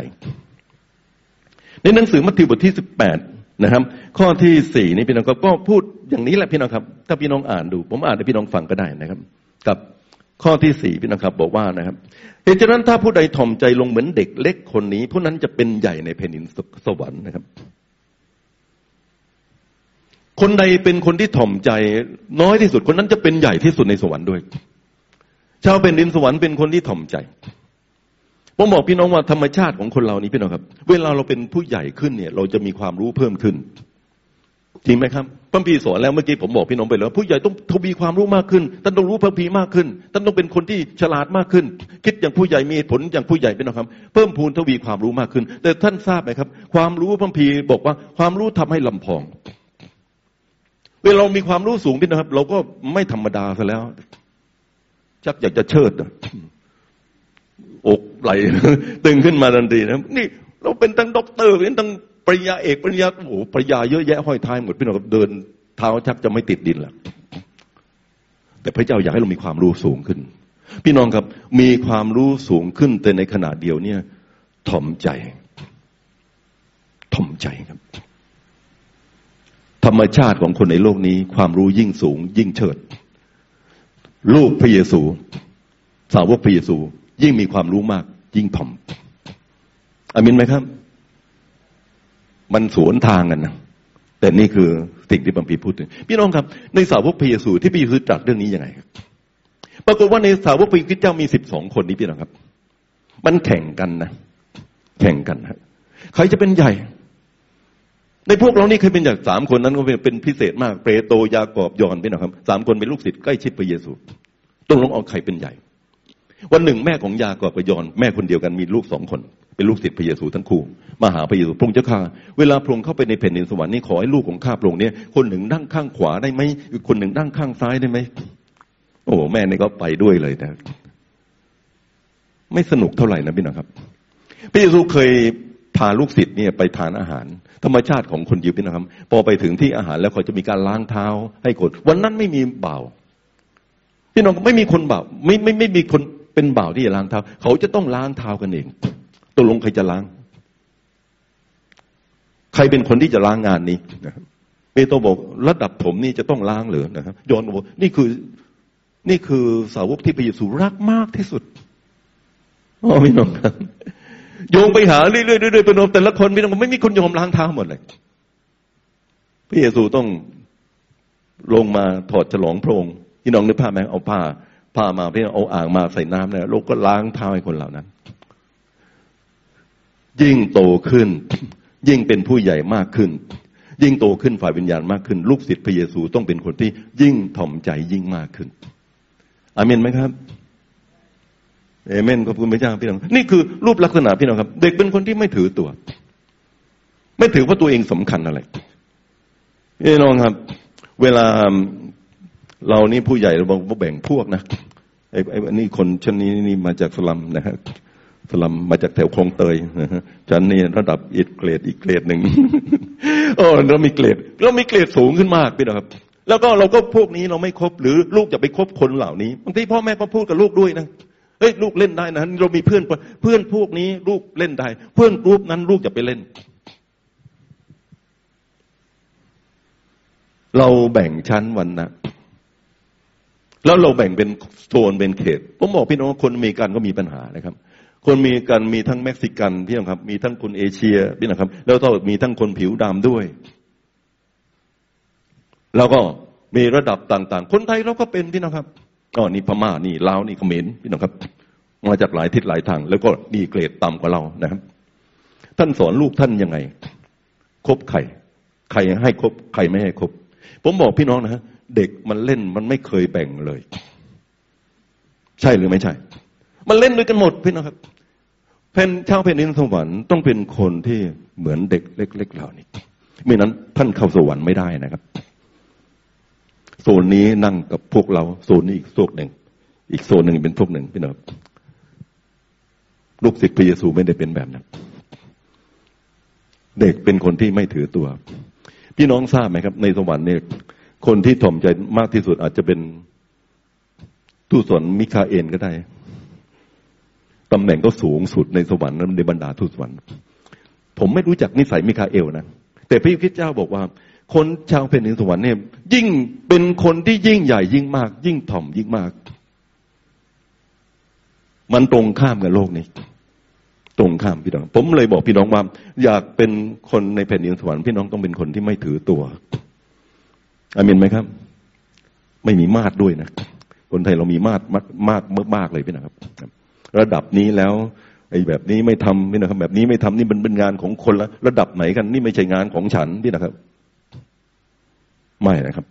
ในหนังสือมัทธิวบทที่18นะครับข้อที่4นี่พี่น้องก็พูดอย่างนี้แหละพี่น้องครับถ้าพี่น้องอ่านดูผมอ่านให้พี่น้องฟังก็ได้นะครับกับข้อที่4พี่น้องครับบอกว่านะครับเหตุฉะนั้นถ้าผู้ใดถ่อมใจลงเหมือนเด็กเล็กคนนี้ผู้นั้นจะเป็นใหญ่ในแผ่นดินสวรรค์นะครับ คนใดเป็นคนที่ถ่อมใจน้อยที่สุดคนนั้นจะเป็นใหญ่ที่สุดในสวรรค์ด้วยชาวเป็นดินสวรรค์เป็นคนที่ถ่อมใจผมบอกพี่น้องว่าธรรมชาติของคนเรานี้พี่น้องครับเวลาเราเป็นผู้ใหญ่ขึ้นเนี่ยเราจะมีความรู้เพิ่มขึ้นจริงไหมครับพระพีสอนแล้วเมื่อกี้ผมบอกพี่น้องไปแล้วผู้ใหญ่ต้องมีความรู้มากขึ้นท่านต้องรู้พระพีมากขึ้นท่านต้องเป็นคนที่ฉลาดมากขึ้นคิดอย่างผู้ใหญ่มีผลอย่างผู้ใหญ่พี่น้องครับเพิ่มพูนทวีความรู้มากขึ้นแต่ท่านทราบไหมครับความรู้พระพีบอกว่าความรู้ทำให้ลำพองเวลาเรามีความรู้สูงพี่น้องครับเราก็ไม่ธรรมดาซะแล้วชักอยากจะเชิดอกไหลตึงขึ้นมาทันทีนะนี่เราเป็นทั้งด็อกเตอร์เป็นทั้งปริญญาเอกปริญญาโอ้โหปริญญาเยอะแยะห้อยท้ายหมดพี่น้องครับเดินเท้าชักจะไม่ติดดินแล้วแต่พระเจ้าอยากให้เรามีความรู้สูงขึ้นพี่น้องครับมีความรู้สูงขึ้นแต่ในขณะเดียวเนี่ยถ่อมใจครับธรรมชาติของคนในโลกนี้ความรู้ยิ่งสูงยิ่งเชิดลูกพระเยซูสาวกพระเยซูยิ่งมีความรู้มากยิ่งถ่อมอามินไหมครับมันสวนทางกันนะแต่นี่คือสิ่งที่บัมพีพูดพี่น้องครับในสาวกพระเยซูที่พระเยซูตรัสเรื่องนี้ยังไงครับปรากฏว่าในสาวกพระคริสต์เจ้ามี12คนนี้พี่น้องครับมันแข่งกันนะแข่งกันครับใครจะเป็นใหญ่ในพวกเรานี่เคยเป็นอย่าง3คนนั้นก็เป็นพิเศษมากเปโตรยากอบยอห์นพี่น้องครับ3คนเป็นลูกศิษย์ใกล้ชิดพระเยซูต้องลงเอาใครเป็นใหญ่วันหนึ่งแม่ของยากอบกับยอห์นแม่คนเดียวกันมีลูก2คนเป็นลูกศิษย์พระเยซูทั้งคู่มาหาพระเยซูพระองค์เจ้าข้าเวลาพระองค์เข้าไปในแผ่นดินสวรรค์นี่ขอให้ลูกของข้าพระองค์เนี่ยคนหนึ่งนั่งข้างขวาได้ไหมอีกคนหนึ่งนั่งข้างซ้ายได้ไหมโอ้แม่นี่ก็ไปด้วยเลยนะไม่สนุกเท่าไหร่นะพี่น้องครับพระเยซูเคยพาลูกศิษย์เนี่ยไปทานอาหารธรรมชาติของคนยิวพี่น้องครับพอไปถึงที่อาหารแล้วเขาจะมีการล้างเท้าให้คนวันนั้นไม่มีบ่าวพี่น้องไม่มีคนบ่าวไม่มีคนเป็นบ่าวที่จะล้างเท้าเขาจะต้องล้างเท้ากันเองตกลงใครจะล้างใครเป็นคนที่จะล้างงานนี้นะครับเปโตรบอกระดับผมนี่จะต้องล้างเหรอนะครับยอห์นบอกนี่คือสาวกที่พระเยซูรักมากที่สุดอ๋อพี่น้องครับโยงไปหาเรื่อยๆเป็นแต่ละคนพี่น้องไม่มีคนยอมล้างเท้าหมดเลยพระเยซูต้องลงมาถอดฉลองพระองค์พี่น้องนึกภาพไหมเอาผ้ามาพี่น้องเอาอ่างมาใส่น้ำเนี่ยโลกก็ล้างเท้าให้คนเหล่านั้นยิ่งโตขึ้นยิ่งเป็นผู้ใหญ่มากขึ้นยิ่งโตขึ้นฝ่ายวิญญาณมากขึ้นลูกศิษย์พระเยซูต้องเป็นคนที่ยิ่งถ่อมใจยิ่งมากขึ้นอาเมนไหมครับเอเมนขอบคุณพระเจ้าพี่น้องนี่คือรูปลักษณะพี่น้องครับเด็กเป็นคนที่ไม่ถือตัวไม่ถือว่าตัวเองสำคัญอะไรพี่น้องครับเวลาเรานี่ผู้ใหญ่เราบอกแบ่งพวกนะไอ้นี่คนชั้นนี้นี่มาจากสลัมนะฮะสลัมมาจากแถวคลองเตยนะฮะชั้นนี้ระดับอีกเกรดหนึ่ง โอ้เรามีเกรดสูงขึ้นมากพี่น้องครับแล้วก็เราก็พวกนี้เราไม่คบหรือลูกจะไปคบคนเหล่านี้บางทีพ่อแม่ก็พูดกับลูกด้วยนะเฮ้ยลูกเล่นได้นะเรามีเพื่อนพวกนี้ลูกเล่นได้เพื่อนกลุ่มนั้นลูกจะไปเล่นเราแบ่งชั้นวรรณะแล้วเราแบ่งเป็นโซนเป็นเขตผมบอกพี่น้องคนอเมริกันก็มีปัญหานะครับคนอเมริกันมีทั้งเม็กซิกันพี่น้องครับมีทั้งคนเอเชียพี่น้องครับแล้วก็มีทั้งคนผิวดำด้วยแล้วก็มีระดับต่างๆคนไทยเราก็เป็นพี่น้องครับอ๋อนี่พม่านี่ลาวนี่เขมรพี่น้องครับมาจากหลายทิศหลายทางแล้วก็ดีเกรดต่ำกว่าเรานะครับท่านสอนลูกท่านยังไงคบใครใครให้คบใครไม่ให้คบผมบอกพี่น้องนะฮะเด็กมันเล่นมันไม่เคยแบ่งเลยใช่หรือไม่ใช่มันเล่นด้วยกันหมดพี่น้องครับเป็นชาวแผ่นดินสวรรค์ต้องเป็นคนที่เหมือนเด็กเล็กๆเหล่านี้ไม่นั้นท่านเข้าสวรรค์ไม่ได้นะครับโซนนี้นั่งกับพวกเราโซนนี้อีกโซนหนึ่งอีกโซนหนึ่งเป็นพวกหนึ่งพี่น้องลูกศิษย์พระเยซูไม่ได้เป็นแบบนั้นเด็กเป็นคนที่ไม่ถือตัวพี่น้องทราบไหมครับในสวรรค์เนี่ยคนที่ถ่อมใจมากที่สุดอาจจะเป็นทูตสวรรค์มิคาเอลก็ได้ตำแหน่งก็สูงสุดในสวรรค์ในบรรดาทูตสวรรค์ผมไม่รู้จักนิสัยมิคาเอลนะแต่พระคริสต์เจ้าบอกว่าคนชาวแผ่นดินสวรรค์เนี่ยยิ่งเป็นคนที่ยิ่งใหญ่ยิ่งมากยิ่งถ่อมยิ่งมากมันตรงข้ามกับโลกนี้ตรงข้ามพี่น้องผมเลยบอกพี่น้องว่าอยากเป็นคนในแผ่นดินสวรรค์พี่น้องต้องเป็นคนที่ไม่ถือตัว อามินไหมครับไม่มีมาตรด้วยนะคนไทยเรามีมาตรมากมากเลยพี่นะครับระดับนี้แล้วไอ้แบบนี้ไม่ทำพี่นะครับแบบนี้ไม่ทำนี่มันเป็นงานของคนละระดับไหนกันนี่ไม่ใช่งานของฉันพี่นะครับไม่นะครับ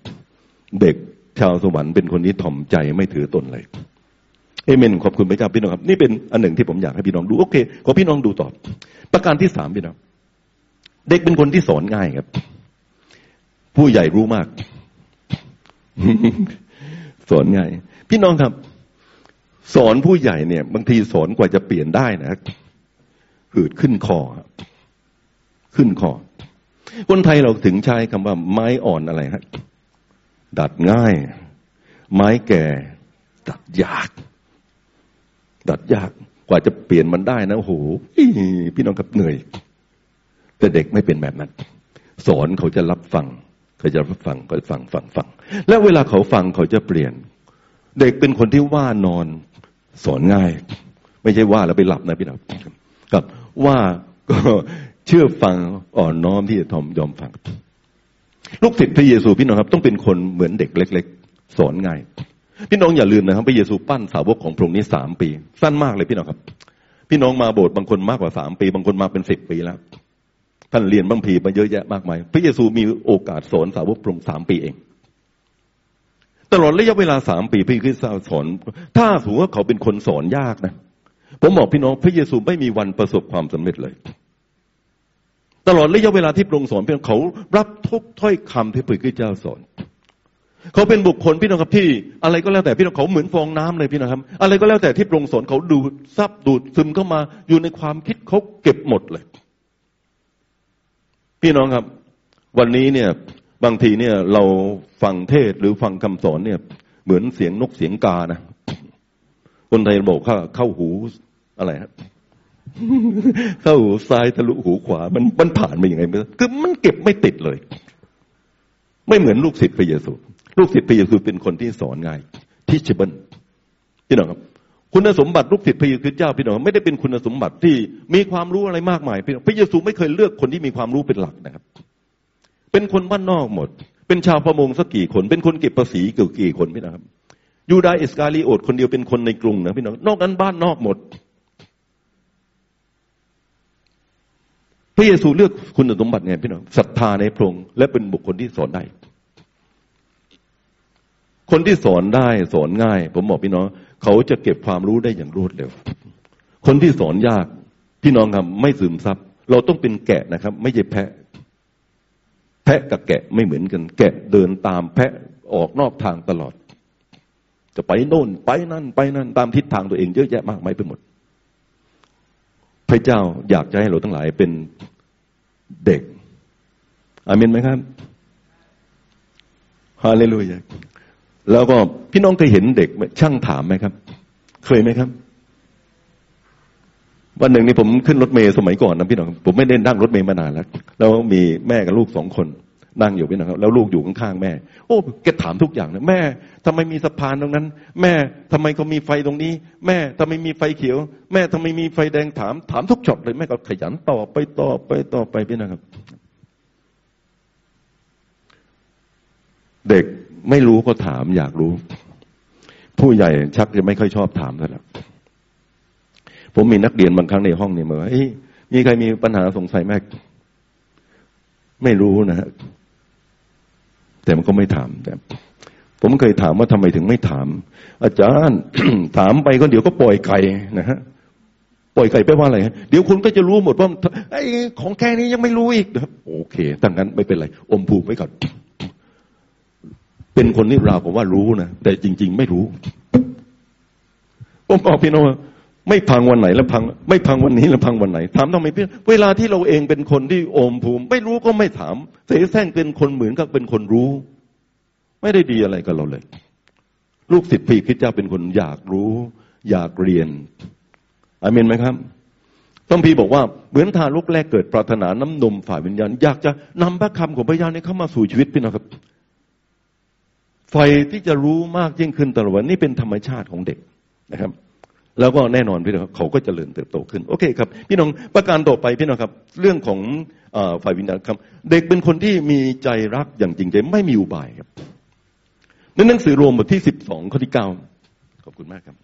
เด็กชาวสวรรค์เป็นคนที่ถ่อมใจไม่ถือตนเลยเอเมนขอบคุณพระเจ้าพี่น้องครับนี่เป็นอันหนึ่งที่ผมอยากให้พี่น้องดูโอเคขอพี่น้องดูต่อประการที่สามพี่น้องเด็กเป็นคนที่สอนง่ายครับผู้ใหญ่รู้มาก สอนง่ายพี่น้องครับสอนผู้ใหญ่เนี่ยบางทีสอนกว่าจะเปลี่ยนได้นะหืดขึ้นคอขึ้นคอคนไทยเราถึงใช้คำว่าไม้อ่อนอะไรฮะดัดง่ายไม้แก่ดัดยากกว่าจะเปลี่ยนมันได้นะโอ้โหพี่น้องครับเหนื่อยแต่เด็กไม่เป็นแบบนั้นสอนเขาจะรับฟังเขาจะฟังและเวลาเขาฟังเขาจะเปลี่ยนเด็กเป็นคนที่ว่านอนสอนง่ายไม่ใช่ว่าแล้วไปหลับนะพี่น้องครับว่าก็เชื่อฟังอ่อนน้อมที่จะทอมยอมฟังลูกศิษย์พระเยซูพี่น้องครับต้องเป็นคนเหมือนเด็กเล็กๆสอนง่ายพี่น้องอย่าลืมนะครับพระเยซูปั้นสาวกของพระองค์นี้3 ปีสั้นมากเลยพี่น้องครับพี่น้องมาโบสถ์บางคนมากกว่า3 ปีบางคนมาเป็น10 ปีแล้วท่านเรียนบางผีมาเยอะแยะมากมายพระเยซูมีโอกาสสอนสาวกพระองค์3 ปีเองตลอดระยะเวลา3 ปีพระคริสต์สอนถ้าสมมุติว่าเขาเป็นคนสอนยากนะผมบอกพี่น้องพระเยซูไม่มีวันประสบความสำเร็จเลยตลอดระยะเวลาที่พระองค์สอนเขารับทุกถ้อยคำที่พระคริสต์เจ้าสอนเขาเป็นบุคคลพี่น้องครับที่อะไรก็แล้วแต่พี่น้องเขาเหมือนฟองน้ำเลยพี่น้องครับอะไรก็แล้วแต่ที่พระองค์สอนเขาดูดซับดูดซึมเข้ามาอยู่ในความคิดเขาเก็บหมดเลยพี่น้องครับวันนี้เนี่ยบางทีเนี่ยเราฟังเทศหรือฟังคำสอนเนี่ยเหมือนเสียงนกเสียงกานะคนไทยบอกเข้าหูอะไรฮะเข้าหูซ้ายทะลุหูขวามันผ่านไปยังไงคือมันเก็บไม่ติดเลยไม่เหมือนลูกศิษย์พระเยซูลูกศิษย์พระเยซูเป็นคนที่สอนง่ายteachableพี่น้องครับคุณสมบัติลูกศิษย์พระเยซูเจ้าพี่น้องไม่ได้เป็นคุณสมบัติที่มีความรู้อะไรมากมายพี่น้องพระเยซูไม่เคยเลือกคนที่มีความรู้เป็นหลักนะครับเป็นคนบ้านนอกหมดเป็นชาวประมงสักกี่คนเป็นคนเก็บภาษีกี่คนพี่น้องครับยูดาอิสคาริโอตคนเดียวเป็นคนในกรุงนะพี่น้องนอกนั้นบ้านนอกหมดพระเยซูเลือกคุณสมบัติไงพี่น้องศรัทธาในพระองค์และเป็นบุคคลที่สอนได้คนที่สอนได้สอนง่ายผมบอกพี่น้องเขาจะเก็บความรู้ได้อย่างรวดเร็วคนที่สอนยากพี่น้องครับไม่ซึมซับเราต้องเป็นแกะนะครับไม่ใช่แพะแพะกับแกะไม่เหมือนกันแกะเดินตามแพะออกนอกทางตลอดจะไปโน่นไปนั่นตามทิศทางตัวเองเยอะแยะมากมายไปหมดพระเจ้าอยากจะให้เราทั้งหลายเป็นเด็กอาเมนไหมครับฮาเลลูยาแล้วก็พี่น้องเคยเห็นเด็กช่างถามไหมครับเคยไหมครับวันหนึ่งนี่ผมขึ้นรถเมล์สมัยก่อนนะพี่น้องผมไม่ได้นั่งรถเมล์มานานแล้วแล้วมีแม่กับลูก2 คนนั่งอยู่พี่น้องครับแล้วลูกอยู่ข้างๆแม่โอ้แกถามทุกอย่างนะแม่ทำไมมีสะพานตรงนั้นแม่ทำไมเขามีไฟตรงนี้แม่ทำไมมีไฟเขียวแม่ทำไมมีไฟแดงถามทุกช็อตเลยแม่ก็ขยันตอบไปตอบไปพี่น้องครับเด็กไม่รู้ก็ถามอยากรู้ผู้ใหญ่ชักจะไม่ค่อยชอบถามแล้วผมมีนักเรียนบางครั้งในห้องนี่มาว่ามีใครมีปัญหาสงสัยไหมไม่รู้นะฮะแต่มันก็ไม่ถามแต่ผมเคยถามว่าทำไมถึงไม่ถามอาจารย์ ถามไปก็เดี๋ยวก็ปล่อยไก่นะฮะปล่อยไก่แปลว่าอะไรเดี๋ยวคุณก็จะรู้หมดว่าไอ้ของแค่นี้ยังไม่รู้อีกนะโอเคถ้างั้นไม่เป็นไรอมภูมิไว้ก่อนเป็นคนที่ราวกับว่ารู้นะแต่จริงๆไม่รู้ผมบอกพี่น้องไม่พังวันไหนแล้วพังไม่พังวันนี้แล้วพังวันไหนถามทำไมพี่เวลาที่เราเองเป็นคนที่โอมภูมิไม่รู้ก็ไม่ถามเสแสร้งเป็นคนเหมือนกับเป็นคนรู้ไม่ได้ดีอะไรกับเราเลยลูกศิษย์พระคริสต์เจ้าเป็นคนอยากรู้อยากเรียนอาเมนไหมครับพระพีบอกว่าเหมือนทารกแรกเกิดปรารถนาน้ำนมฝ่ายวิญญาณอยากจะนำพระคำของพระเจ้านี้เข้ามาสู่ชีวิตพี่น้องครับไฟที่จะรู้มากยิ่งขึ้นตลอดวันนี้เป็นธรรมชาติของเด็กนะครับ แล้วก็แน่นอนพี่น้องเขาก็เจริญเติบโตขึ้นโอเคครับพี่น้องประการต่อไปพี่น้องครับเรื่องของฝ่ายวิญญาณครับเด็กเป็นคนที่มีใจรักอย่างจริงใจไม่มีอุบายครับในหนังสือโรมบทที่12ข้อที่9ขอบคุณมากครับ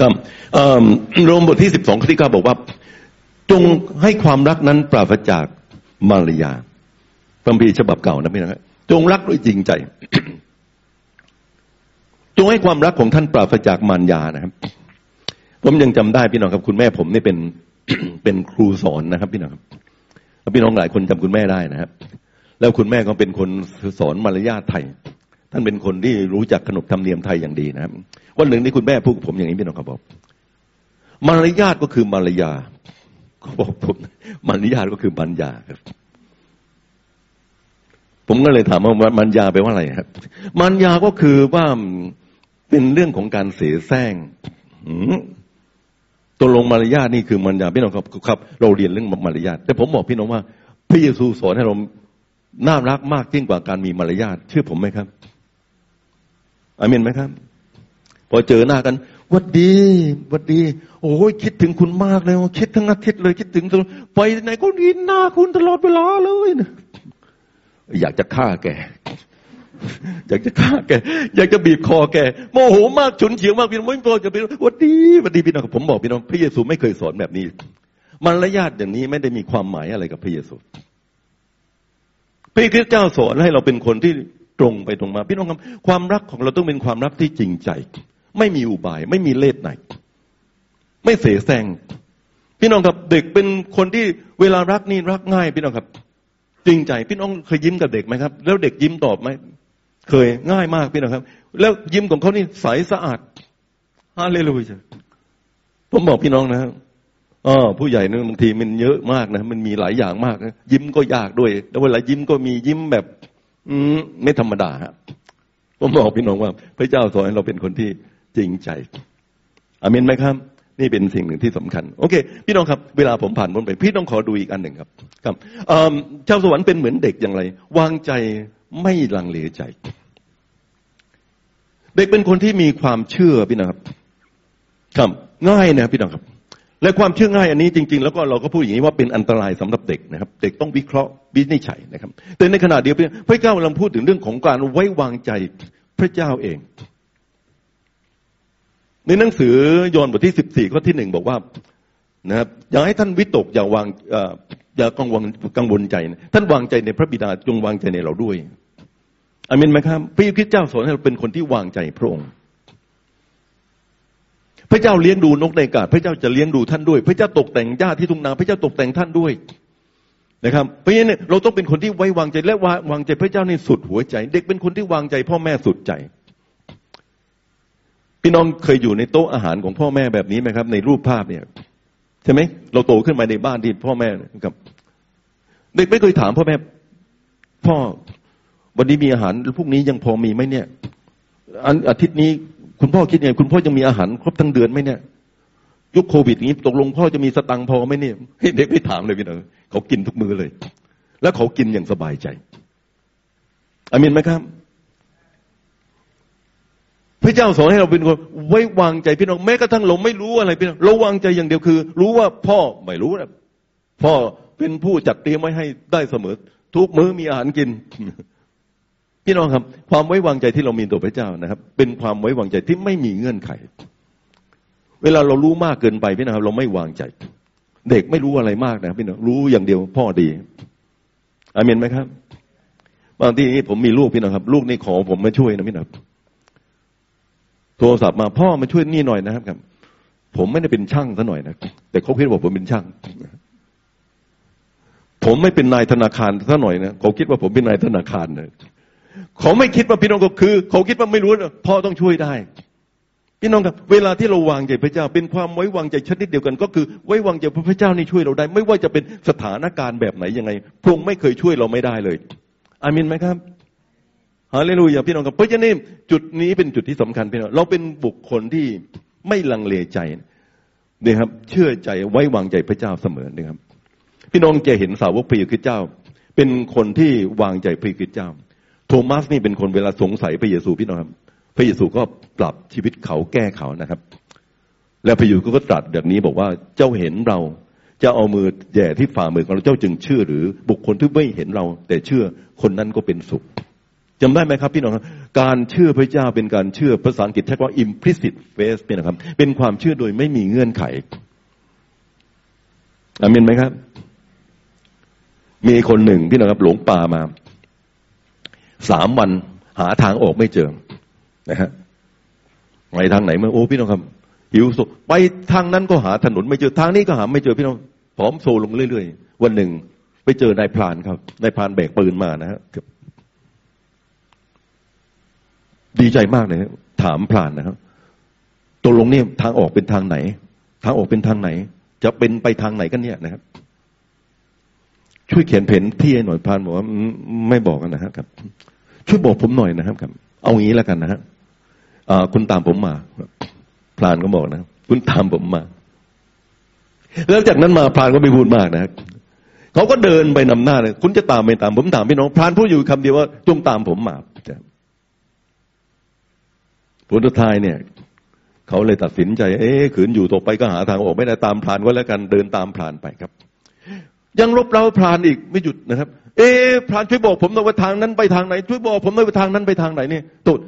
ครับโรมบทที่12ข้อที่9บอกว่าจงให้ความรักนั้นปราศจากมารยาพระคัมภีร์ฉบับเก่านะพี่น้องครับจงรักด้วยจริงใจ จงให้ความรักของท่านปราศจากมารยานะครับผมยังจำได้พี่น้องครับคุณแม่ผมนี่เป็น เป็นครูสอนนะครับพี่น้องครับพี่น้องหลายคนจำคุณแม่ได้นะครับแล้วคุณแม่ก็เป็นคนสอนมารยาทไทยท่านเป็นคนที่รู้จักขนบธรรมเนียมไทยอย่างดีนะครับวันหนึ่งนี่คุณแม่พูดกับผมอย่างนี้พี่น้องครับบอกมารยาทก็คือมารยาเขาบอกผมมารยาทก็คือบัญญาครับผมก็เลยถามว่ามัญญาแปลว่าอะไรครับมัญญาก็คือว่าเป็นเรื่องของการเสแสร้งตัวลงมารยาทนี่คือมัญญาพี่น้องครับเราเรียนเรื่องมารยาทแต่ผมบอกพี่น้องว่าพระเยซูสอนให้เราน่ารักมากยิ่งกว่าการมีมารยาทเชื่อผมไหมครับอาเมนไหมครับพอเจอหน้ากันหวัดดีโอ้ยคิดถึงคุณมากเลยคิดทั้งอาทิตย์เลยคิดถึงไปไหนก็เห็นหน้าคุณตลอดเวลาเลยนะอยากจะฆ่าแกอยากจะบีบคอแกโมโหมากฉุนเฉียวมากพี่น้องไม่พอจะเป็นวันดีพี่น้องผมบอกพี่น้องพระเยซูไม่เคยสอนแบบนี้มารยาทอย่างนี้ไม่ได้มีความหมายอะไรกับพระเยซูพระคริสต์เจ้าสอนให้เราเป็นคนที่ตรงไปตรงมาพี่น้องครับความรักของเราต้องเป็นความรักที่จริงใจไม่มีอุบายไม่มีเล่ห์ไหนไม่เสแสร้งพี่น้องครับเด็กเป็นคนที่เวลารักนี่รักง่ายพี่น้องครับจริงใจพี่น้องเคยยิ้มกับเด็กไหมครับแล้วเด็กยิ้มตอบไหมเคยง่ายมากพี่น้องครับแล้วยิ้มของเขานี่ใสสะอาดฮาเลลูยาผมบอกพี่น้องนะครับผู้ใหญ่เนี่ยบางทีมันเยอะมากนะมันมีหลายอย่างมากนะยิ้มก็ยากด้วยแล้วเวลายิ้มก็มียิ้มแบบไม่ธรรมดาฮะผมบอกพี่น้องว่าพระเจ้าสอนให้เราเป็นคนที่จริงใจอาเมนไหมครับนี่เป็นสิ่งหนึ่งที่สำคัญโอเคพี่น้องครับเวลาผมผ่านพ้นไปพี่ต้องขอดูอีกอันหนึ่งครับครับชาวสวรรค์เป็นเหมือนเด็กอย่างไรวางใจไม่ลังเลใจเด็กเป็นคนที่มีความเชื่อพี่น้องครับครับง่ายนะพี่น้องครับและความเชื่อง่ายอันนี้จริงๆแล้วก็เราก็พูดอย่างนี้ว่าเป็นอันตรายสำหรับเด็กนะครับเด็กต้องวิเคราะห์วินิจฉัยนะครับแต่ในขณะเดียวกันพระเจ้ากำลังพูดถึงเรื่องของการไว้วางใจพระเจ้าเองในหนังสือยอห์นบทที่14ข้อที่1บอกว่านะครับอย่าให้ท่านวิตกอย่ากังวลใจท่านวางใจในพระบิดาจงวางใจในเราด้วยอาเมนไหมครับพระคริสต์เจ้าสอนให้เราเป็นคนที่วางใจพระองค์พระเจ้าเลี้ยงดูนกในอากาศพระเจ้าจะเลี้ยงดูท่านด้วยพระเจ้าตกแต่งหญ้าที่ทุ่งนาพระเจ้าตกแต่งท่านด้วยนะครับเพราะฉะนั้นเราต้องเป็นคนที่ไว้วางใจและวางใจพระเจ้าในสุดหัวใจเด็กเป็นคนที่วางใจพ่อแม่สุดใจพี่น้องเคยอยู่ในโต๊ะอาหารของพ่อแม่แบบนี้ไหมครับในรูปภาพเนี่ยใช่ไหมเราโตขึ้นมาในบ้านที่พ่อแม่ครับเด็กไม่เคยถามพ่อแม่พ่อวันนี้มีอาหารพวกนี้ยังพอมีไหมเนี่ยอาทิตย์นี้คุณพ่อคิดไงคุณพ่อยังมีอาหารครบทั้งเดือนไหมเนี่ยยุคโควิดอย่างนี้ตกลงพ่อจะมีสตังค์พอไหมเนี่ยเด็กไม่ถามเลยพี่น้องเขากินทุกมื้อเลยแล้วเขากินอย่างสบายใจอาเมนไหมครับพระเจ้าสอนให้เราเป็นคนไว้วางใจพี่น้องแม้กระทั่งเราไม่รู้อะไรพี่น้องเราวางใจอย่างเดียวคือรู้ว่าพ่อไม่รู้นะพ่อเป็นผู้จัดเตรียมไว้ให้ได้เสมอทุกมื้อมีอาหารกินพี่น้องครับความไว้วางใจที่เรามีต่อพระเจ้านะครับเป็นความไว้วางใจที่ไม่มีเงื่อนไขเวลาเรารู้มากเกินไปพี่น้องครับเราไม่วางใจเด็กไม่รู้อะไรมากนะครับพี่น้องรู้อย่างเดียวพ่อดีอาเมนไหมครับบางทีผมมีลูกพี่น้องครับลูกนี่ขอผมมาช่วยนะพี่น้องโทรศัพท์มาพ่อมาช่วยนี่หน่อยนะครับผมไม่ได้เป็นช่างซะหน่อยนะแต่เขาคิดว่าผมเป็นช่างผมไม่เป็นนายธนาคารซะหน่อยนะเขาคิดว่าผมเป็นนายธนาคารนะเขาไม่คิดว่าพี่น้องก็คือเขาคิดว่าไม่รู้นะพ่อต้องช่วยได้พี่น้องครับเวลาที่เราวางใจพระเจ้าเป็นความไว้วางใจชนิดเดียวกันก็คือไว้วางใจพระเจ้านี่ช่วยเราได้ไม่ว่าจะเป็นสถานการณ์แบบไหนยังไงพระองค์ไม่เคยช่วยเราไม่ได้เลยอาเมนไหมครับฮาเลลูยาพี่น้องครับเพราะฉะนั้นจุดนี้เป็นจุดที่สำคัญพี่น้องเราเป็นบุคคลที่ไม่ลังเลใจนะครับเชื่อใจไว้วางใจพระเจ้าเสมอนะครับพี่น้องจะเห็นสาวกพระคริสต์เจ้า เป็นคนที่วางใจพระคริสต์เจ้าโทมัสนี่เป็นคนเวลาสงสัยพระเยซูพี่น้องครับพระเยซูก็ปรับชีวิตเขาแก้เขานะครับและพระเยซูก็ตรัสแบบนี้บอกว่าเจ้าเห็นเราเจ้าเอามือแย่ที่ฝ่ามือของเราเจ้าจึงเชื่อหรือบุคคลที่ไม่เห็นเราแต่เชื่อคนนั้นก็เป็นสุขจำได้ไหมครับพี่น้องครับการเชื่อพระเจ้าเป็นการเชื่อภาษาอังกฤษเรียกว่า implicit faith พี่น้องครับเป็นความเชื่อโดยไม่มีเงื่อนไขอาเมนไหมครับมีคนหนึ่งพี่น้องครับหลงป่ามา3 วันหาทางออกไม่เจอนะฮะไปทางไหนมาโอ้พี่น้องครับหิวโซไปทางนั้นก็หาถนนไม่เจอทางนี้ก็หาไม่เจอพี่น้องผอมโซลงเรื่อยๆวันหนึ่งไปเจอนายพรานครับนายพรานแบกปืนมานะฮะดีใจมากเลยถามพรานนะครับตกลงเนี่ยทางออกเป็นทางไหนทางออกเป็นทางไหนจะเป็นไปทางไหนกันเนี่ยนะครับช่วยเขียนแผนที่ให้หน่อยพรานบอกว่าไม่บอกกันนะครับช่วยบอกผมหน่อยนะครับเอาอย่างนี้แล้วกันนะฮะคุณตามผมมาพรานก็บอกนะคุณตามผมมาแล้วจากนั้นมาพรานก็ไม่พูดมากนะครับเขาก็เดินไปนำหน้าเลยคุณจะตามไม่ตามผมตามพี่น้องพรานพูดอยู่คำเดียวว่าจงตามผมมาผลสุดท้ายเนี่ยเขาเลยตัดสินใจขืนอยู่ต่อไปก็หาทางออกไม่ได้ตามพรานก็แล้วกันเดินตามพรานไปครับยังรบเร้าพรานอีกไม่หยุดนะครับพรานช่วยบอกผมหน่อยว่าทางนั้นไปทางไหนช่วยบอกผมหน่อยว่าทางนั้นไปทางไหนนี่ตุด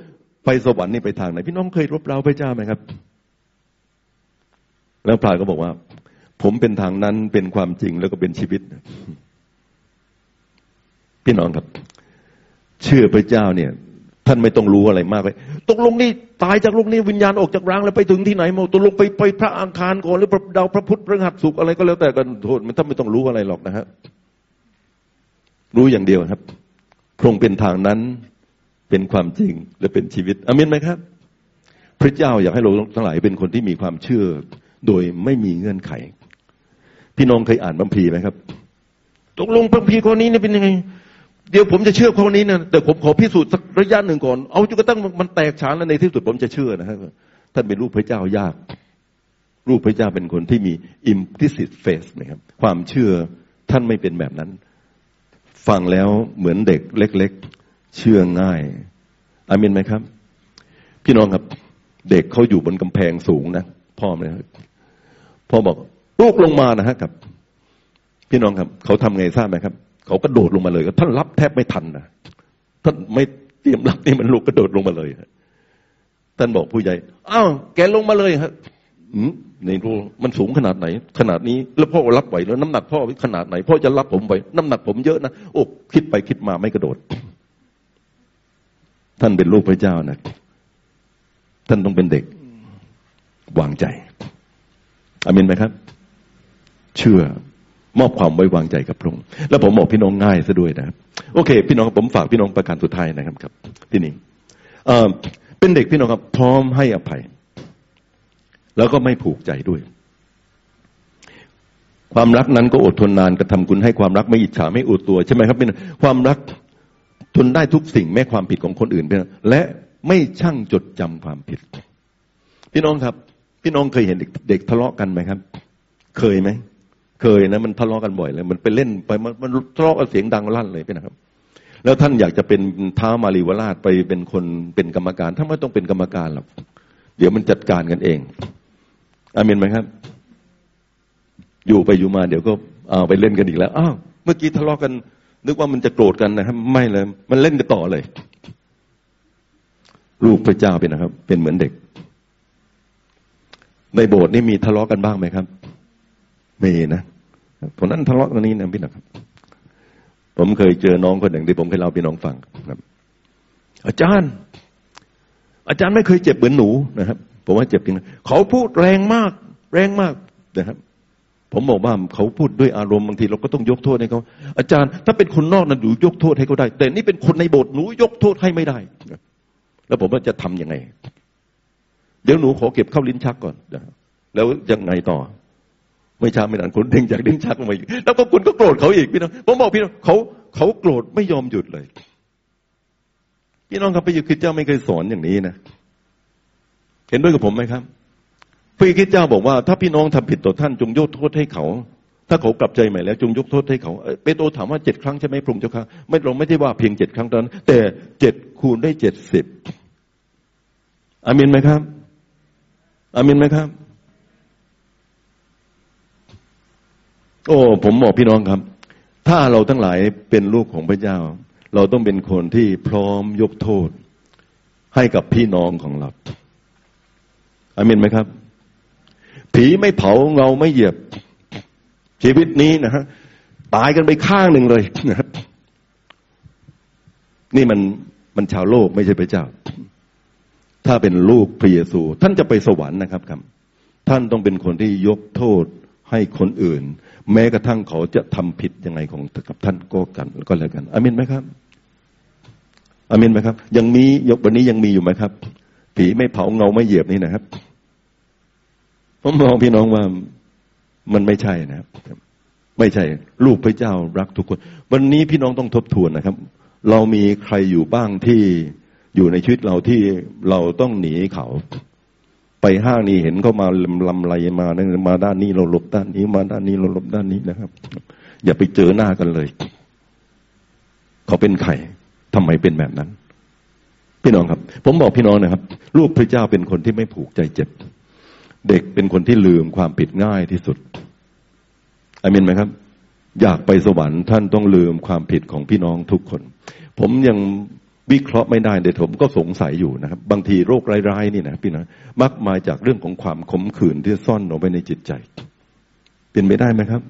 ไปสวรรค์นี่ไปทางไหนพี่น้องเคยรบเร้าพระเจ้าไหมครับแล้วพรานก็บอกว่าผมเป็นทางนั้นเป็นความจริงแล้วก็เป็นชีวิตพี่น้องครับเชื่อพระเจ้าเนี่ยท่านไม่ต้องรู้อะไรมากเลยตกลงนี่ตายจากโลกนี้วิญญาณออกจากร่างแล้วไปถึงที่ไหนหมดตกลงไปพระอังคารก่อนหรือดาวพระพุธพฤหัสศุกร์อะไรก็แล้วแต่กันโทษมันท่านไม่ต้องรู้อะไรหรอกนะฮะรู้อย่างเดียวครับพระองค์เป็นทางนั้นเป็นความจริงและเป็นชีวิตอาเมนไหมครับพระเจ้าอยากให้เราทั้งหลายเป็นคนที่มีความเชื่อโดยไม่มีเงื่อนไขพี่น้องเคยอ่านพระคัมภีร์ไหมครับตกลงพระคัมภีร์ข้อนี้นี่เป็นยังไงเดี๋ยวผมจะเชื่อข้อนี้นะแต่ผมขอพิสูจน์สักระยะหนึ่งก่อนเอาจนกระทั่งมันแตกฉานแล้วในที่สุดผมจะเชื่อนะครับท่านเป็นลูกพระเจ้ายากลูกพระเจ้าเป็นคนที่มี implicit faith นะครับความเชื่อท่านไม่เป็นแบบนั้นฟังแล้วเหมือนเด็กเล็กๆเชื่อง่ายอาเมนไหมครับพี่น้องครับเด็กเขาอยู่บนกำแพงสูงนะพ่อเลยพ่อบอกลูกลงมานะฮะครับพี่น้องครับเขาทำไงทราบไหมครับเขากระโดดลงมาเลยท่านรับแทบไม่ทันนะท่านไม่เตรียมรับนี่มันลูกกระโดดลงมาเลยท่านบอกผู้ใหญ่อ้าวแกลงมาเลยครับในรูมันสูงขนาดไหนขนาดนี้แล้วพ่อรับไหวแล้วน้ำหนักพ่อขนาดไหนพ่อจะรับผมไหวน้ำหนักผมเยอะนะโอ้คิดไปคิดมาไม่กระโดดท่านเป็นลูกพระเจ้านะท่านต้องเป็นเด็กวางใจอาเมนไหมครับเชื่อมอบความไว้วางใจกับพระองค์แล้วผมบอกพี่น้องง่ายซะด้วยนะครับโอเคพี่น้องผมฝากพี่น้องประการสุดท้ายนะครับครับที่นี่เป็นเด็กพี่น้องครับพร้อมให้อภัยแล้วก็ไม่ผูกใจด้วยความรักนั้นก็อดทนนานกระทำคุณให้ความรักไม่อิจฉาไม่อวดตัวใช่ไหมครับพี่น้องความรักทนได้ทุกสิ่งแม้ความผิดของคนอื่นพี่น้องและไม่ช่างจดจำความผิดพี่น้องครับพี่น้องเคยเห็นเด็กทะเลาะกันไหมครับเคยไหมเคยนะมันทะเลาะกันบ่อยเลยมันไปเล่นไปมันทะเลาะกันเสียงดังลั่นเลยพี่นะครับแล้วท่านอยากจะเป็นท้าวมารีวราชไปเป็นคนเป็นกรรมการท่านไม่ต้องเป็นกรรมการหรอกเดี๋ยวมันจัดการกันเองอาเมนไหมครับอยู่ไปอยู่มาเดี๋ยวก็เอาไปเล่นกันอีกแล้วอ้าวเมื่อกี้ทะเลาะกันนึกว่ามันจะโกรธกันนะครับไม่เลยมันเล่นกันต่อเลยลูกพระเจ้าเป็นนะครับเป็นเหมือนเด็กในโบสถ์นี่มีทะเลาะกันบ้างไหมครับมีนะคนนั้นทะเลาะกันนี้นะพี่นะครับผมเคยเจอน้องคนหนึ่งที่ผมเคยเล่าพี่น้องฟังครับอาจารย์ไม่เคยเจ็บเหมือนหนูนะครับผมว่าเจ็บจริงเขาพูดแรงมากนะครับผมบอกว่าเขาพูดด้วยอารมณ์บางทีเราก็ต้องยกโทษให้เขาอาจารย์ถ้าเป็นคนนอกนะหนูยกโทษให้เขาได้แต่นี่เป็นคนในโบสถ์หนูยกโทษให้ไม่ได้แล้วผมว่าจะทำยังไงเดี๋ยวหนูขอเก็บเข้าลิ้นชักก่อนแล้วยังไงต่อไม่ช้าไม่นานคนเด้งจากเด้งชักออกมาอีกแล้วก็คุณก็โกรธเขาอีกพี่น้องผมบอกพี่น้องเขาโกรธไม่ยอมหยุดเลยพี่น้องครับพระคริสต์เจ้าไม่เคยสอนอย่างนี้นะเห็นด้วยกับผมไหมครับพระคริสต์เจ้าบอกว่าถ้าพี่น้องทำผิดต่อท่านจงยกโทษให้เขา ถ้าเขากลับใจใหม่แล้วจงยกโทษให้เขาเปโตรถามว่า7 ครั้งใช่ไหมพระองค์เจ้าค่ะไม่เราไม่ได้ว่าเพียง7 ครั้งเท่านั้นแต่7 คูณได้ 70อามินไหมครับอามินไหมครับโอ้ผมบอกพี่น้องครับถ้าเราทั้งหลายเป็นลูกของพระเจ้าเราต้องเป็นคนที่พร้อมยกโทษให้กับพี่น้องของเราอามินไหมครับผีไม่เผาเงาไม่เหยียบชีวิตนี้นะฮะตายกันไปข้างหนึ่งเลยนะครับนี่มันชาวโลกไม่ใช่พระเจ้าถ้าเป็นลูกพระเยซูท่านจะไปสวรรค์นะครับครับท่านต้องเป็นคนที่ยกโทษให้คนอื่นแม้กระทั่งเขาจะทำผิดยังไงของกับท่านก็แล้วกันอาเมนไหมครับอาเมนไหมครับยังมียกวันนี้ยังมีอยู่ไหมครับผีไม่เผาเงาไม่เหยียบนี่นะครับผมมองพี่น้องว่ามันไม่ใช่นะครับไม่ใช่ลูกพระเจ้ารักทุกคนวันนี้พี่น้องต้องทบทวนนะครับเรามีใครอยู่บ้างที่อยู่ในชีวิตเราที่เราต้องหนีเขาไปห้างนี้เห็นเขามาลำไรมาเนี่ยมาด้านนี้เราหลบด้านนี้มาด้านนี้เราหลบด้านนี้นะครับอย่าไปเจอหน้ากันเลยเขาเป็นใครทำไมเป็นแบบนั้นพี่น้องครับผมบอกพี่น้องนะครับลูกพระเจ้าเป็นคนที่ไม่ผูกใจเจ็บเด็กเป็นคนที่ลืมความผิดง่ายที่สุดอาเมนไหมครับอยากไปสวรรค์ท่านต้องลืมความผิดของพี่น้องทุกคนผมยังวิเคราะห์ไม่ได้แต่ผมก็สงสัยอยู่นะครับบางทีโรคร้ายๆนี่นะพี่น้องมักมาจากเรื่องของความขมขื่นที่ซ่อนเอาไว้ในจิตใจเป็นไปได้ไหมครับ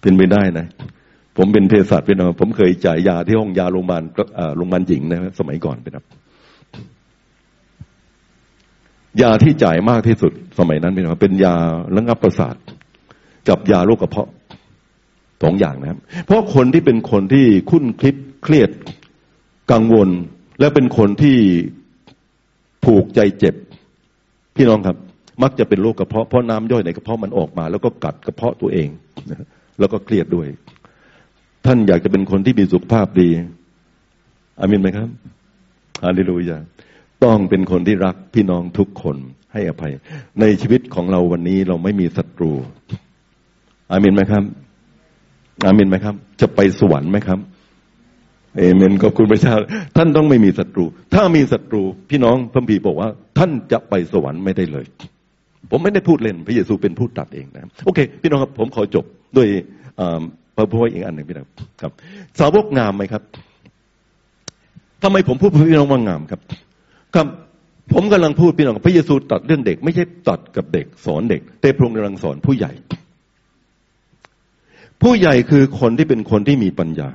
เป็นไปได้นะผมเป็นเภสัชพี่น้องผมเคยจ่ายยาที่ห้องยาโรงพยาบาลหญิงนะครับสมัยก่อนนะครับยาที่จ่ายมากที่สุดสมัยนั้นเป็นยาระงับประสาทกับยาโรคกระเพาะ2 อย่างนะครับเพราะคนที่เป็นคนที่คุ้นคิดเครียดกังวลและเป็นคนที่ผูกใจเจ็บพี่น้องครับมักจะเป็นโรคกระเพาะเพราะน้ำย่อยในกระเพาะมันออกมาแล้วก็กัดกระเพาะตัวเองแล้วก็เครียดด้วยท่านอยากจะเป็นคนที่มีสุขภาพดีอาเมนไหมครับฮาเลลูยาต้องเป็นคนที่รักพี่น้องทุกคนให้อภัยในชีวิตของเราวันนี้เราไม่มีศัตรูอาเมนไหมครับอาเมนไหมครับจะไปสวรรค์ไหมครับเอเมนขอบคุณพระเจ้าท่านต้องไม่มีศัตรูถ้ามีศัตรูพี่น้องพระคัมภีร์บอกว่าท่านจะไปสวรรค์ไม่ได้เลยผมไม่ได้พูดเล่นพระเยซูเป็นผู้ตรัสเองนะโอเคพี่น้องครับผมขอจบด้วยพระพจน์อีกอันหนึ่งพี่น้องครับสาวกงามไหมครับทำไมผมพูดพี่น้องว่างามครับครับผมกำลังพูดพี่น้องพระเยซูตรัสเรื่องเด็กไม่ใช่ตรัสกับเด็กสอนเด็กแต่พระองค์กำลังสอนผู้ใหญ่ผู้ใหญ่คือคนที่เป็นคนที่มีปัญญา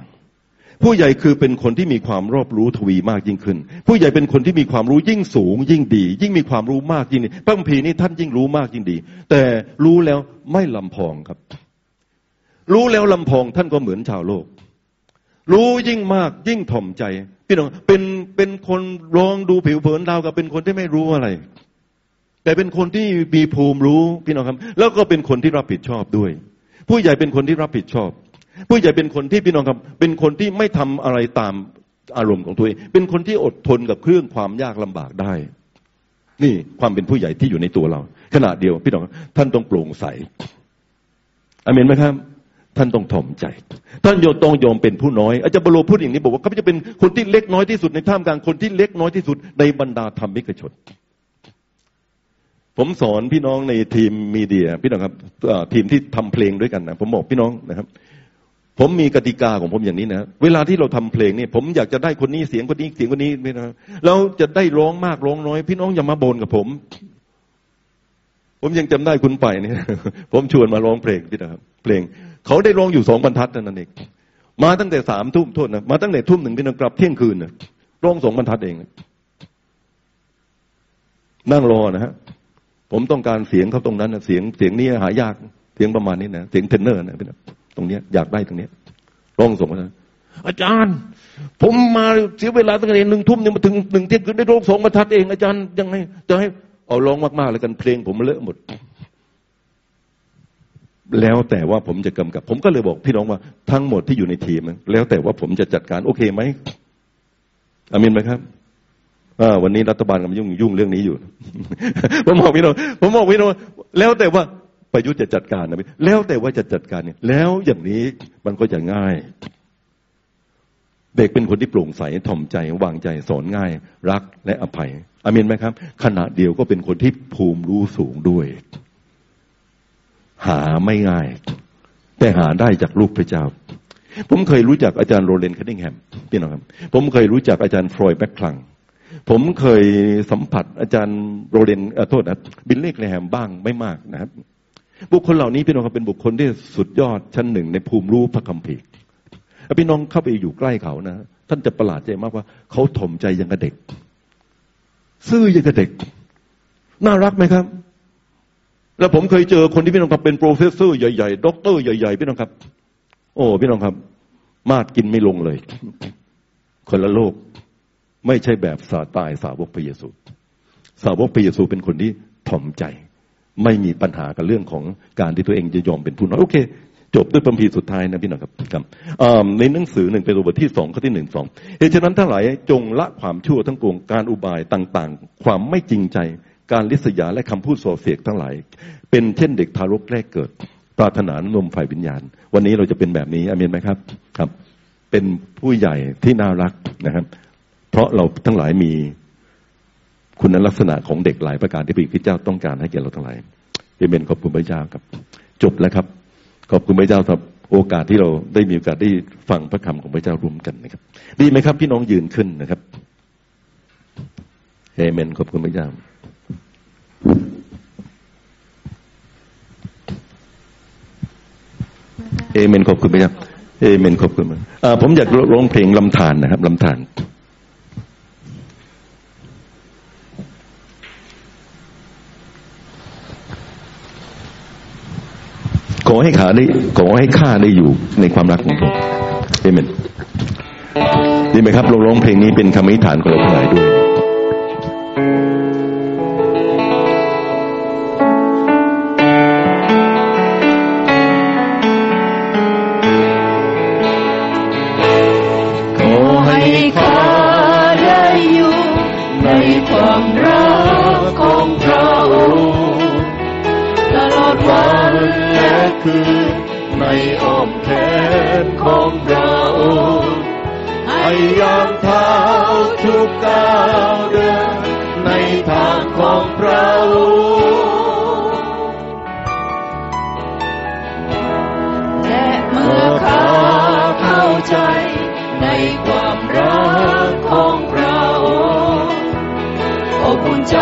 ผู้ใหญ่คือเป็นคนที่มีความรอบรู้ทวีมากยิ่งขึ้นผู้ใหญ่เป็นคนที่มีความรู้ยิ่งสูงยิ่งดียิ่งมีความรู้มากยิ่งดีพระคัมภีร์นี่ท่านยิ่งรู้มากยิ่งดีแต่รู้แล้วไม่ลำพองครับรู้แล้วลำพองท่านก็เหมือนชาวโลกรู้ยิ่งมากยิ่งถ่อมใจพี่น้องเป็นคนลองดูผิวเผินดาวกับเป็นคนที่ไม่รู้อะไรแต่เป็นคนที่มีภูมิรู้พี่น้องครับแล้วก็เป็นคนที่รับผิดชอบด้วยผู้ใหญ่เป็นคนที่รับผิดชอบผู้ใหญ่เป็นคนที่พี่น้องครับเป็นคนที่ไม่ทำอะไรตามอารมณ์ของตัวเองเป็นคนที่อดทนกับเรื่องความยากลำบากได้นี่ความเป็นผู้ใหญ่ที่อยู่ในตัวเราขณะเดียวพี่น้องท่านต้องโปร่งใสอาเมนไหมครับท่านต้องถ่อมใจท่านต้องยอมเป็นผู้น้อยอาจารย์เปโตรพูดอย่างนี้บอกว่าเขาจะเป็นคนที่เล็กน้อยที่สุดในท่ามกลางคนที่เล็กน้อยที่สุดในบรรดาธรรมิกชนผมสอนพี่น้องในทีมมีเดียพี่น้องครับทีมที่ทำเพลงด้วยกันนะผมบอกพี่น้องนะครับผมมีกติกาของผมอย่างนี้นะเวลาที่เราทำเพลงเนี่ยผมอยากจะได้คนนี้เสียงคนนี้เสียงคนนี้นะแล้วจะได้ร้องมากร้องน้อยพี่น้องอย่ามาบ่นกับผมยังจำได้คุณไปเนี่ยผมชวนมาร้องเพลงพี่นะครับเพลงเขาได้ร้องอยู่2 บรรทัดนั่นเองมาตั้งแต่3 ทุ่มโทษนะมาตั้งแต่ทุ่ม 1พี่น้องกลับเที่ยงคืนนะร้อง2 บรรทัดเองนั่งรอนะฮะผมต้องการเสียงเขาตรงนั้นนะเสียงนี้หายากเสียงประมาณนี้นะเสียงเทนเนอร์นะพี่น้องตรงนี้อยากได้ตรงนี้ร้องส่งนะอาจารย์ผมมาเสียเวลาตั้งแต่1 ทุ่มเนี่ยมาถึง1 เที่ยงคืนได้ร้อง2 บรรทัดเองอาจารย์ยังไงจะให้เอาร้องมากๆแล้วกันเพลงผมเลอะหมดแล้วแต่ว่าผมจะกำกับผมก็เลยบอกพี่น้องว่าทั้งหมดที่อยู่ในทีมแล้วแต่ว่าผมจะจัดการโอเคไหมอามินไหมครับวันนี้รัฐบาลกำลังยุ่งเรื่องนี้อยู่ ผมบอกพี่น้องแล้วแต่ว่า ประยุทธ์จะจัดการนะแล้วแต่ว่าจะจัดการเนี่ยแล้วอย่างนี้มันก็จะง่ายเด็กเป็นคนที่โปร่งใสถ่อมใจวางใจสอนง่ายรักและอภัยอาเมนไหมครับขณะเดียวก็เป็นคนที่ภูมิรู้สูงด้วยหาไม่ง่ายแต่หาได้จากลูกพระเจ้าผมเคยรู้จักอาจารย์โรเลนแคดดิงแฮมพี่น้องครับผมเคยรู้จักอาจารย์ฟรอยด์แบ็คคลังผมเคยสัมผัสอาจารย์โรเลนโทษนะบิลเล็กแฮมบ้างไม่มากนะครับบุคคลเหล่านี้พี่น้องครับเป็นบุคคลที่สุดยอดชั้นหนึ่งในภูมิรู้พระคัมภีร์พี่น้องเข้าไปอยู่ใกล้เขานะท่านจะประหลาดใจมากว่าเขาถ่มใจยังกับเด็กซื่อยังกับเด็กน่ารักไหมครับแล้วผมเคยเจอคนที่พี่น้องครับเป็นโปรเฟสเซอร์ใหญ่ๆด็อกเตอร์ใหญ่ๆพี่น้องครับโอ้พี่น้องครับมาดกินไม่ลงเลยคนละโลกไม่ใช่แบบซาตานสาวกพระเยซูสาวกพระเยซูเป็นคนที่ถ่อมใจไม่มีปัญหากับเรื่องของการที่ตัวเองจะยอมเป็นผู้น้อยโอเคจบด้วยพระคัมภีร์สุดท้ายนะพี่น้องครับในหนังสือ1เปโตรบทที่2ข้อที่1 2เหตุฉะนั้นทั้งหลายจงละความชั่วทั้งปวงการอุบายต่างๆความไม่จริงใจการลิษยาและคำพูดส่อเสียดทั้งหลายเป็นเช่นเด็กทารกแรกเกิดปรารถนานมฝ่ายวิญญาณวันนี้เราจะเป็นแบบนี้อาเมนไหมครับครับเป็นผู้ใหญ่ที่น่ารักนะครับเพราะเราทั้งหลายมีคุณลักษณะของเด็กหลายประการที่พระเจ้าต้องการให้แก่เราทั้งหลายอาเมนขอบคุณพระเจ้าครับจบแล้วครับขอบคุณพระเจ้าสำหรับโอกาสที่เราได้มีโอกาสได้ฟังพระคำของพระเจ้าร่วมกันนะครับดีไหมครับพี่น้องยืนขึ้นนะครับเอเมนขอบคุณพระเจ้าเอเมนขอบคุณพระเจ้าเอเมนขอบคุณพระเจ้าผมอยากร้องเพลงลำธารนะครับลำธารขอให้ข้าได้อยู่ในความรักของพระองค์เอเมนดีไหมครับลองร้องเพลงนี้เป็นคำอธิษฐานของเราทั้งหลายด้วยขอให้ข้าได้อยู่ในความรักของพระองค์ตลอดวันและคืนในอ้อมแขนของพระองค์ให้ย่างเท้าทุกก้าวเดินในทางของพระองค์และเมื่อข้าเข้าใจในความรักของพระองค์อบอุ่นใจ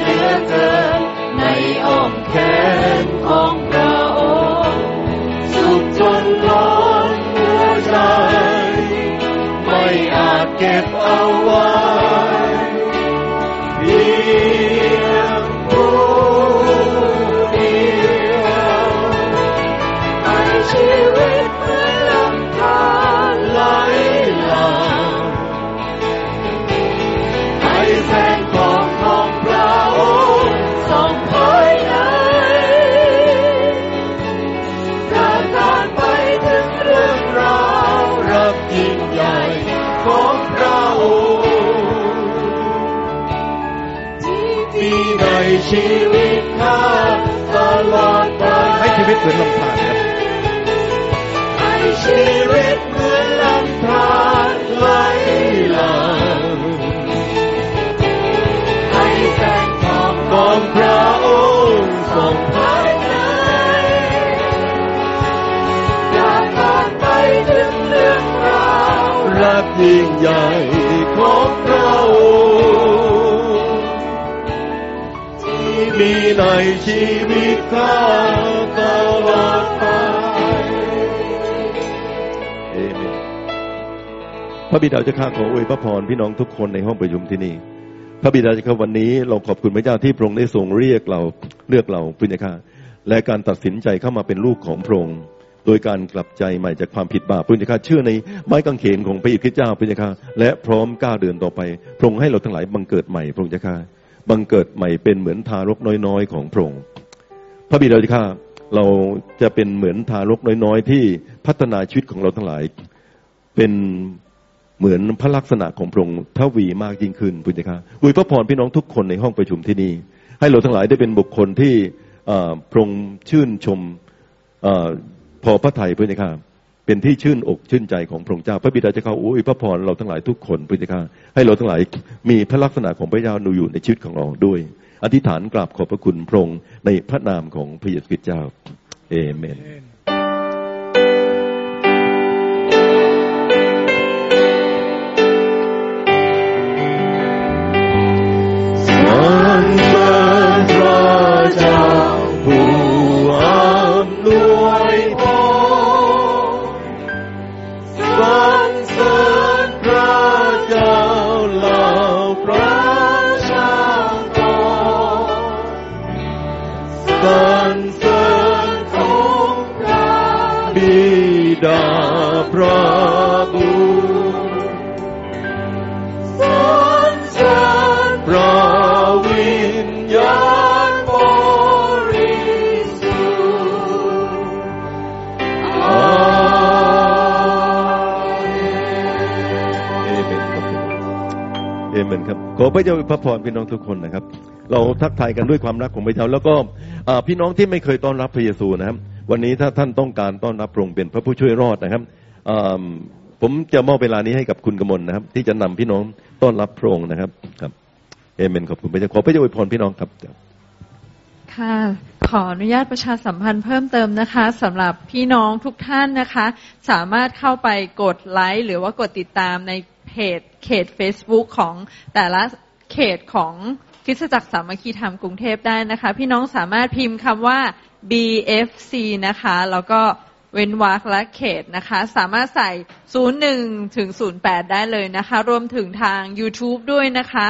เหลือเกินในอ้อมแขนของพระองค์จนล้นหัวใจไม่อาจเก็บเอาไว้เพียงผู้เดียวให้ชีวิตเหมือนลำธารไหลหลากให้แสงของพระองค์ส่องภายในในชีวิตข้าตลอดไปให้ชีวิตเหมือนลำธารครับให้ชีวิตเหมือนลำธารไหลหลากให้แสงทองของพระองค์ส่องภายในจะผ่านไปถึงเรื่องราวรักยิ่งใหญ่ของพระองค์มีในชีวิตข้าตลอดไปเอเมนพระบิดาเจ้าข้าขออวยพระพรพี่น้องทุกคนในห้องประชุมที่นี่พระบิดาเจ้าข้าวันนี้เราขอบคุณพระเจ้าที่พระองค์ได้ทรงเรียกเราเลือกเราพุทธะและการตัดสินใจเข้ามาเป็นลูกของพระองค์โดยการกลับใจใหม่จากความผิดบาปพุทธะเชื่อในไม้กางเขนของพระอิศเจ้าพุทธะและพร้อมก้าวเดินต่อไปพระองค์ให้เราทั้งหลายบังเกิดใหม่พระองค์เจ้าข้าบังเกิดใหม่เป็นเหมือนทารกน้อยๆของพระองค์พระบิดาเจ้าข้าเราจะเป็นเหมือนทารกน้อยๆที่พัฒนาชีวิตของเราทั้งหลายเป็นเหมือนพระลักษณะของพระองค์ทวีมากยิ่งขึ้นพุทธะอวยพระพรพี่น้องทุกคนในห้องประชุมที่นี่ให้เราทั้งหลายได้เป็นบุคคลที่ พรงชื่นชมพอพระทัยพระเจ้าค่ะเป็นที่ชื่นอกชื่นใจของพระองค์เจ้าพระบิดาเจ้าข้าโอ้ยพระพรเราทั้งหลายทุกคนพระเจ้าค่ะให้เราทั้งหลายมีพระลักษณะของพระเจ้าอยู่ในชีวิตของเราด้วยอธิษฐานกราบขอบพระคุณพระองค์ในพระนามของพระเยซูคริสต์เจ้าเอเมนขอพระเจ้าพระพรพี่น้องทุกคนนะครับเราทักทายกันด้วยความรักของพระเจ้าแล้วก็พี่น้องที่ไม่เคยต้อนรับพระเยซูนะครับวันนี้ถ้าท่านต้องการต้อนรับพระองค์เป็นพระผู้ช่วยรอดนะครับผมจะมอบเวลานี้ให้กับคุณกมลนะครับที่จะนำพี่น้องต้อนรับพระองค์นะครับครับเอเมนขอบคุณพระเจ้าขอพระเจ้าอวยพรพี่น้องครับค่ะขออนุญาตประชาสัมพันธ์เพิ่มเติมนะคะสำหรับพี่น้องทุกท่านนะคะสามารถเข้าไปกดไลค์หรือว่ากดติดตามในเพจFacebook ของแต่ละเขตของคริสตจักรสามัคคีธรรมกรุงเทพได้นะคะพี่น้องสามารถพิมพ์คำว่า BFC นะคะแล้วก็เว้นวรรคและเขตนะคะสามารถใส่01ถึง08ได้เลยนะคะรวมถึงทาง YouTube ด้วยนะคะ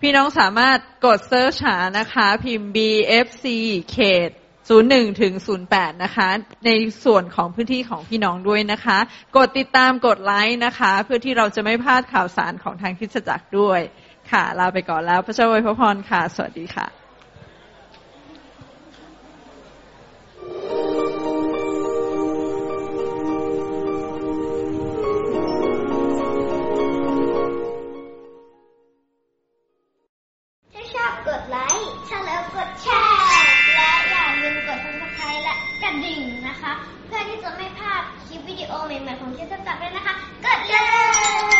พี่น้องสามารถกดเซิร์ชหานะคะพิมพ์ BFC เขต01ถึง08นะคะในส่วนของพื้นที่ของพี่น้องด้วยนะคะกดติดตามกดไลค์นะคะเพื่อที่เราจะไม่พลาดข่าวสารของทางคริสตจักรด้วยค่ะลาไปก่อนแล้วพระเจ้าอวยพรค่ะสวัสดีค่ะถ้าชอบกดไลค์ชอบแล้วกดแชร์และอย่าลืมกดติดตามและกระดิ่งนะคะเพื่อที่จะไม่พลาดคลิปวิดีโอใหม่ๆของคริสตจักรด้วยนะคะกดเลย